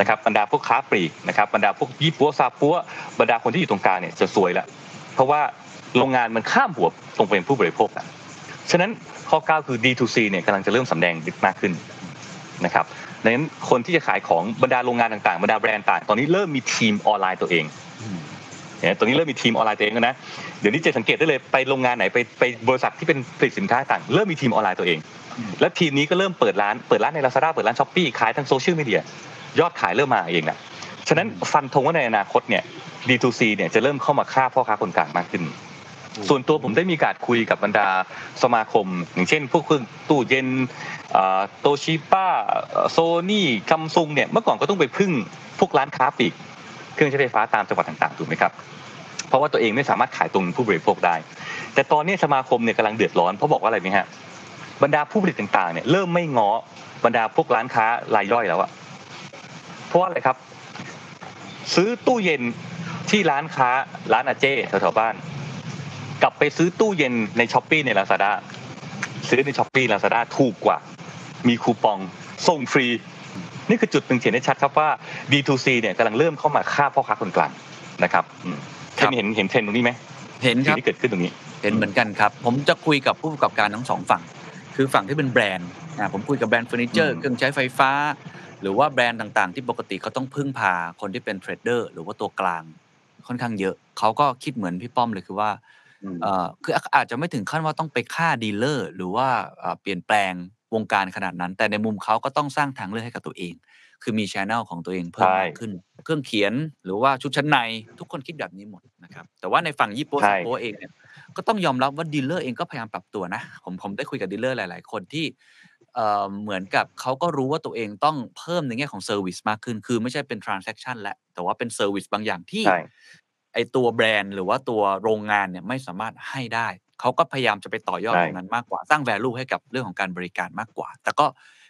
นะครับบรรดาพวกค้าปลีกนะครับบรรดาพวกยี่ปั๊วซาปั๊วบรรดาคนที่อยู่ตรงกลางเนี่ยจะซวยละเพราะว่าโรงงานมันข้ามหัวตรงเป็นผู้บริโภคนะฉะนั้นข้อ9คือ D2C เนี่ยกำลังจะเริ่มสำแดงมากขึ้นนะครับดังนั้นคนที่จะขายของบรรดาโรงงานต่างๆบรรดาแบรนด์ต่างตอนนี้เริ่มมีทีมออนไลน์ตัวเองเนี่ยตอนนี้เริ่มมีทีมออนไลน์ตัวเองแล้วนะเดี๋ยวนี้จะสังเกตได้เลยไปโรงงานไหนไปบริษัทที่เป็นผลิตสินค้าต่างเริ่มมีทีมออนไลน์ตัวเองและทีมนี้ก็เริ่มเปิดร้านใน Lazada เปิดร้าน Shopee ขายทางโซเชียลมีเดียยอดขายเริ่มมาเองนะฉะนั้นฟันธงว่าในอนาคตเนี่ย D2C เนี่ยจะเริ่มเข้ามาฆ่าพ่อค้าคนกลางมากขึ้นส่วนตัวผมได้มีการคุยกับบรรดาสมาคมอย่างเช่นพวกเครื่องตู้เย็นโตชิบ้าโซนี่ซัมซุงเนี่ยเมื่อก่อนก็ต้องไปพึ่งพวกร้านค้าปลีกเครื่องใช้ไฟฟ้าตามจังหวัดต่างๆถูกไหมครับเพราะว่าตัวเองไม่สามารถขายตรงผู้บริโภคได้แต่ตอนนี้สมาคมเนี่ยกำลังเดือดร้อนเพราะบอกว่าอะไรไหมฮะบรรดาผู้ผลิตต่างๆเนี่ยเริ่มไม่ง้อบรรดาพวกร้านค้ารายย่อยแล้วอะเพราะอะไรครับซื้อตู้เย็นที่ร้านค้าร้านอาเจ้แถวๆบ้านกลับไปซื้อตู้เย็นใน Shopee ใน Lazada ซื้อใน Shopee Lazada ถูกกว่ามีคูปองส่งฟรีนี่คือจุดหนึ่งเห็นได้ชัดครับว่า D2C เนี่ยกำลังเริ่มเข้ามาฆ่าพ่อค้าคนกลางนะครับเห็นเทรนด์ตรงนี้ไหมเห็นครับที่เกิดขึ้นตรงนี้เห็นเหมือนกันครับผมจะคุยกับผู้ประกอบการทั้ง2ฝั่งคือฝั่งที่เป็นแบรนด์ผมคุยกับแบรนด์เฟอร์นิเจอร์เครื่องใช้ไฟฟ้าหรือว่าแบรนด์ต่างๆที่ปกติเขาต้องพึ่งพาคนที่เป็นเทรดเดอร์หรือว่าตัวกลางค่อนข้างเยอะเขาก็คิดเหมือนพี่ป้อมเลยคือว่าคืออาจจะไม่ถึงขั้นว่าต้องไปฆ่าดีลเลอร์หรือว่าเปลี่ยนแปลงวงการขนาดนั้นแต่ในมุมเขาก็ต้องสร้างทางเลือกให้กับตัวเองคือมี channel ของตัวเองเพิ่มมากขึ้นเครื่องเขียนหรือว่าชุดชั้นในทุกคนคิดแบบนี้หมดนะครับแต่ว่าในฝั่งญี่ปุ่นเองเนี่ยก็ต้องยอมรับว่าดีลเลอร์เองก็พยายามปรับตัวนะผมได้คุยกับดีลเลอร์หลายๆคนที่เหมือนกับเขาก็รู้ว่าตัวเองต้องเพิ่มในแง่ของเซอร์วิสมากขึ้นคือไม่ใช่เป็น transaction แล้วแต่ว่าเป็นเซอร์วิสบางอย่างที่ไอตัวแบรนด์หรือว่าตัวโรงงานเนี่ยไม่สามารถให้ได้เขาก็พยายามจะไปต่อยอดตรงนั้นมากกว่าสร้าง value ให้กับเรื่องของการบริการมากกว่าแต่ก็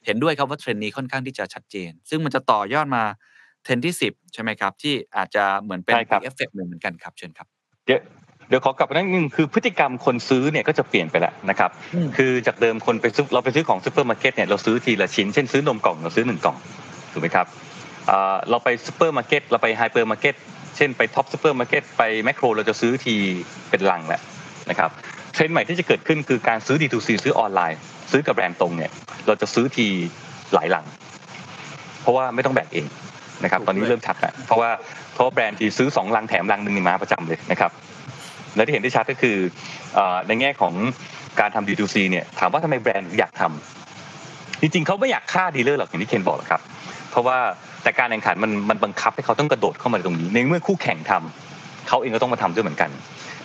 เห็นด้วยครับว่าเทรนด์นี้ค่อนข้างที่จะชัดเจนซึ่งมันจะต่อยอดมาเทรนด์ที่10ใช่ไหมครับที่อาจจะเหมือนเป็น effect เหมือนกันครับเชิญครับเดี๋ยวขอกลับไปนิดนึงคือพฤติกรรมคนซื้อเนี่ยก็จะเปลี่ยนไปแล้วนะครับคือจากเดิมคนไปซื้อเราไปซื้อของซุปเปอร์มาร์เก็ตเนี่ยเราซื้อทีละชิ้นเช่นซื้อนมกล่องเราซื้อ1กล่องถูกไหมครับเราไปซุปเปอร์มาร์เก็ตเราไปไฮเปอร์มาร์เก็ตเช่นไปท็อปซุปเปอร์มาร์เก็ตไปแมคโครเราจะซื้อทีเป็นลังแหละนะครับเทรนด์ใหม่ที่จะเกิดขึ้นคือการซื้อ D2C ซื้อออนไลน์ซื้อกับแบรนด์ตรงเนี่ยเราจะซื้อทีหลายลังเพราะว่าไม่ต้องแบกเองนะครับตอนนี้เริ่มชัดแล้วเพราะแบรนด์ที่ซื้อ2ลังแถมลังนึงนี่มาประจำเลยนะครับและที่เห็นได้ชัดก็คือในแง่ของการทำ D2C เนี่ยถามว่าทำไมแบรนด์อยากทำจริงๆเขาไม่อยากฆ่าดีลเลอร์หรอกอย่างที่เคนบอกครับเพราะว่าแต่การแข่งขันมันบังคับให้เขาต้องกระโดดเข้ามาตรงนี้ในเมื่อคู่แข่งทำเขาเองก็ต้องมาทำด้วยเหมือนกัน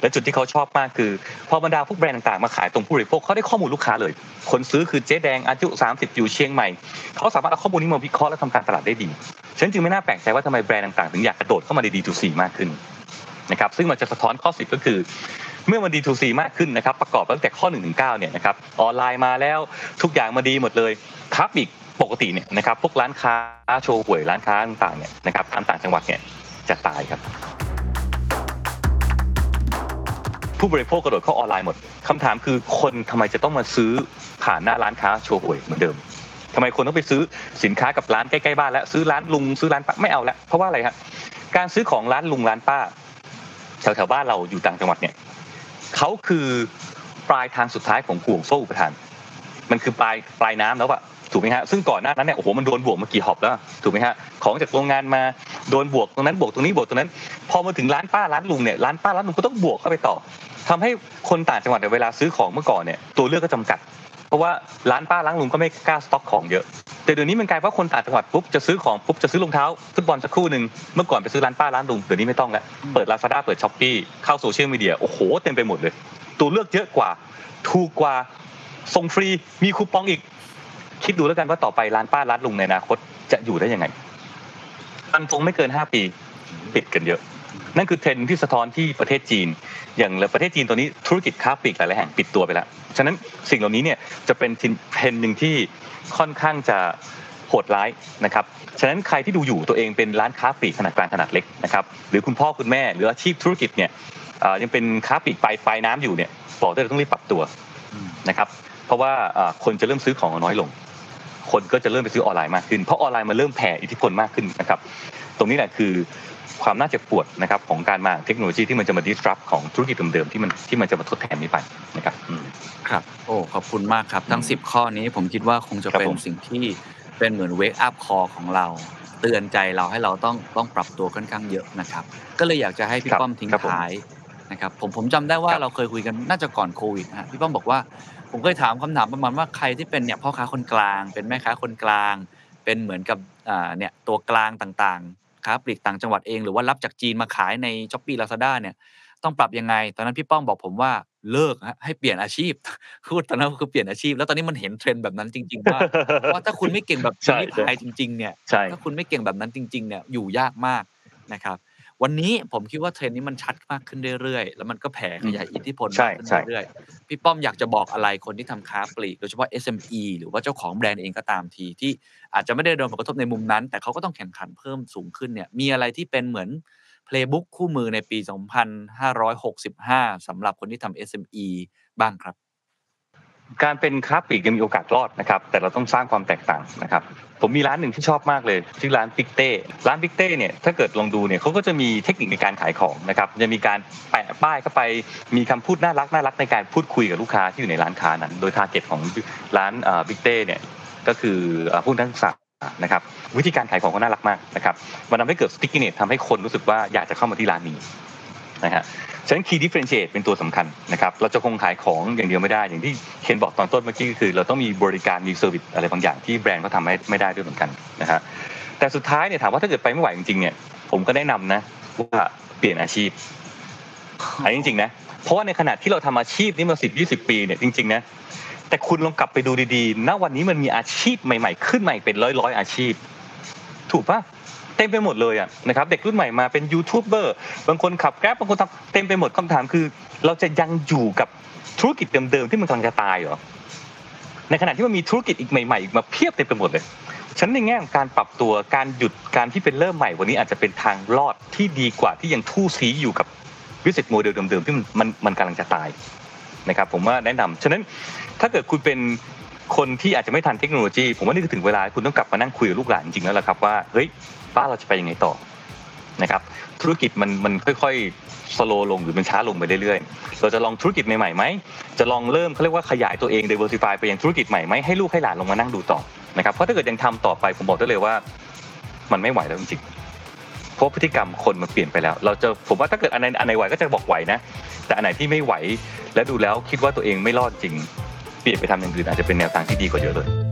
และจุดที่เขาชอบมากคือพอบรรดาพวกแบรนด์ต่างๆมาขายตรงผู้บริโภคเขาได้ข้อมูลลูกค้าเลยคนซื้อคือเจ๊แดงอายุ30อยู่เชียงใหม่เขาสามารถเอาข้อมูลนี้มาวิเคราะห์และทำการตลาดได้ดีฉะนั้นจึงไม่น่าแปลกใจว่าทำไมแบรนด์ต่างๆถึงอยากกระโดดเข้ามาใน D2C มากขึ้นนะครับซึ่งมันจะสะท้อนข้อ10ก็คือเมื่อมัน D2C มากขึ้นนะครับประกอบตั้งแต่ข้อ1ถึง9เนี่ยนะครับออนไลน์มาแล้วทุกอย่างมาดีหมดเลยครับอีกปกติเนี่ยนะครับพวกร้านค้าโชว์หวยร้านค้าต่างๆเนี่ยนะครับตามต่างจังหวัดเนี่ยจะตายครับผู้บริโภคกระโดดเข้าออนไลน์หมดคำถามคือคนทำไมจะต้องมาซื้อผ่านหน้าร้านค้าโชว์หวยเหมือนเดิมทำไมคนต้องไปซื้อสินค้ากับร้านใกล้ๆบ้านแล้วซื้อร้านลุงซื้อร้านป้าไม่เอาแล้วเพราะว่าอะไรครับการซื้อของร้านลุงร้านป้าแถวบ้านเราอยู่ต่างจังหวัดเนี่ยเขาคือปลายทางสุดท้ายของห่วงโซ่อุปทานมันคือปลายน้ำแล้วอะถูกไหมฮะซึ่งก่อนหน้านั้นเนี่ยโอ้โหมันโดนบวกมากี่หอบแล้วถูกไหมฮะของจากโรงงานมาโดนบวกตรงนั้นบวกตรงนี้บวกตรงนั้นพอมาถึงร้านป้าร้านลุงเนี่ยร้านป้าร้านลุงก็ต้องบวกเข้าไปต่อ ทำให้คนต่างจังหวัดเนี่ยเวลาซื้อของเมื่อก่อนเนี่ยตัวเลือกก็จำกัดเพราะว่าร้านป้าร้านลุงก็ไม่กล้าสต็อกของเยอะแต่เดี๋ยวนี้มันกลายว่าคนต่างจังหวัดปุ๊บจะซื้อของปุ๊บจะซื้อรองเท้าฟุตบอลสักคู่นึงเมื่อก่อนไปซื้อร้านป้าร้านลุงเดี๋ยวนี้ไม่ต้องแล้วเปิด Lazada เปิด Shopee เข้าโซเชียลมีเดียโอ้โหเต็มไปหมดเลยตัวเลือกเยอะกว่าถูกกว่าส่งฟรีมีคูปองอีกคิดดูแล้วกันว่าต่อไปร้านป้าร้านลุงในอนาคตจะอยู่ได้ยังไงมันคงไม่เกิน5ปีปิดกันเยอะนั่นคือเทรนด์ที่สะท้อนที่ประเทศจีนอย่างประเทศจีนตอนนี้ธุรกิจค้าปลีกหลายแห่งปิดตัวไปแล้วฉะนั้นสิ่งเหล่านี้เนี่ยจะเป็นเทรนด์นึงที่ค่อนข้างจะโหดร้ายนะครับฉะนั้นใครที่ดูอยู่ตัวเองเป็นร้านค้าปลีกขนาดกลางขนาดเล็กนะครับหรือคุณพ่อคุณแม่หรืออาชีพธุรกิจเนี่ยยังเป็นค้าปลีกปลายน้ำอยู่เนี่ยบอกได้เลยต้องรีบปรับตัวนะครับเพราะว่าคนจะเริ่มซื้อของน้อยลงคนก็จะเริ่มไปซื้อออนไลน์มากขึ้นเพราะออนไลน์มันเริ่มแผ่อิทธิพลมากขึ้นนะครับตรงนี้แหละคือความน่าเจ็บปวดนะครับของการมาเทคโนโลยีที่มันจะมา disrupt ของธุรกิจเดิมๆที่มันจะมาทดแทนนี้ไปนะครับครับโอ้ขอบคุณมากครับทั้ง10ข้อนี้ผมคิดว่าคงจะเป็นสิ่งที่เป็นเหมือน wake up call ของเราเตือนใจเราให้เราต้องปรับตัวค่อนข้างเยอะนะครับก็เลยอยากจะให้พี่ป้อมทิ้งท้ายนะครับผมจำได้ว่าเราเคยคุยกันน่าจะก่อนโควิดฮะพี่ป้อมบอกว่าผมเคยถามคำถามประมาณว่าใครที่เป็นเนี่ยพ่อค้าคนกลางเป็นแม่ค้าคนกลางเป็นเหมือนกับเนี่ยตัวกลางต่างๆค้าปลีกต่างจังหวัดเองหรือว่ารับจากจีนมาขายใน Shopee Lazada เนี่ยต้องปรับยังไงตอนนั้นพี่ป้อมบอกผมว่าเลิกให้เปลี่ยนอาชีพพูดตอนนั้นคือเปลี่ยนอาชีพแล้วตอนนี้มันเห็นเทรนด์แบบนั้นจริงๆว่าถ้าคุณไม่เก่งแบบชีวิตไทยจริงๆเนี่ยถ้าคุณไม่เก่งแบบนั้นจริงๆเนี่ยอยู่ยากมากนะครับวันนี้ผมคิดว่าเทรนด์นี้มันชัดมากขึ้นเรื่อยๆแล้วมันก็แผ่ขยายอิทธิพลมากขึ้นเรื่อยๆพี่ป้อมอยากจะบอกอะไรคนที่ทำค้าปลีกโดยเฉพาะ SME หรือว่าเจ้าของแบรนด์เองก็ตามทีที่อาจจะไม่ได้โดนผลกระทบในมุมนั้นแต่เขาก็ต้องแข่งขันเพิ่มสูงขึ้นเนี่ยมีอะไรที่เป็นเหมือนเพลย์บุ๊กคู่มือในปี2565สำหรับคนที่ทำ SME บ้างครับการเป็นค้าปลีกยังมีโอกาสรอดนะครับแต่เราต้องสร้างความแตกต่างนะครับผมมีร้านหนึ่งที่ชอบมากเลยชื่อร้านบิ๊กเต้ร้านบิ๊กเต้เนี่ยถ้าเกิดลองดูเนี่ยเขาก็จะมีเทคนิคในการขายของนะครับจะมีการแปะป้ายเข้าไปมีคำพูดน่ารักในการพูดคุยกับลูกค้าที่อยู่ในร้านค้านั้นโดยทาร์เก็ตของร้านบิ๊กเต้เนี่ยก็คือผู้นักศึกษานะครับวิธีการขายของเขาน่ารักมากนะครับมันทำให้เกิด stickiness ทำให้คนรู้สึกว่าอยากจะเข้ามาที่ร้านนี้นะฮะฉะนั้น key differentiate เป็นตัวสำคัญนะครับเราจะคงขายของอย่างเดียวไม่ได้อย่างที่เคนบอกตอนต้นเมื่อกี้คือเราต้องมีบริการมีเซอร์วิสอะไรบางอย่างที่แบรนด์ก็ทำไม่ได้ด้วยเหมือนกันนะฮะแต่สุดท้ายเนี่ยถามว่าถ้าเกิดไปไม่ไหวจริงๆเนี่ยผมก็แนะนำนะว่าเปลี่ยนอาชีพอันนี้จริงๆนะเพราะว่าในขณะที่เราทำอาชีพนี้มา 10-20 ปีเนี่ยจริงๆนะแต่คุณลองกลับไปดูดีๆณวันนี้มันมีอาชีพใหม่ๆขึ้นใหม่เป็นร้อยๆอาชีพถูกปะเต็มไปหมดเลยอ่ะนะครับเด็กรุ่นใหม่มาเป็นยูทูบเบอร์บางคนขับ Grab บางคนทำเต็มไปหมดคำถามคือเราจะยังอยู่กับธุรกิจเดิมๆที่มันกำลังจะตายเหรอในขณะที่มันมีธุรกิจอีกใหม่ๆอีกมาเพียบเต็มไปหมดเลยฉันในแง่ของการปรับตัวการหยุดการที่เป็นเริ่มใหม่วันนี้อาจจะเป็นทางรอดที่ดีกว่าที่ยังทู่ซี้อยู่กับวิสัยทัศน์โมเดลเดิมๆที่มันกำลังจะตายนะครับผมว่าแนะนำฉะนั้นถ้าเกิดคุณเป็นคนที่อาจจะไม่ทันเทคโนโลยีผมว่านี่คือถึงเวลาคุณต้องกลับมานั่งคุยกับลูกหลานจริงๆแล้วล่ะครับว่าเฮ้ยป้าเราจะไปยังไงต่อนะครับธุรกิจมันค่อยๆสโลว์ลงหรือมันช้าลงไปเรื่อยๆเราจะลองธุรกิจใหม่ๆไหมจะลองเริ่มเขาเรียกว่าขยายตัวเอง diversify ไปยังธุรกิจใหม่ไหมให้ลูกให้หลานลงมานั่งดูต่อนะครับเพราะถ้าเกิดยังทำต่อไปผมบอกได้เลยว่ามันไม่ไหวแล้วจริงๆเพราะพฤติกรรมคนมันเปลี่ยนไปแล้วผมว่าถ้าเกิดอันไหนไหวก็จะบอกไหวนะแต่อันไหนที่ไม่ไหวและดูแล้วคิดว่าตัวเองไม่รอดจริงเปลี่ยนไปทำอย่างอื่นอาจจะเป็นแนวทางที่ดีกว่าเยอะเลย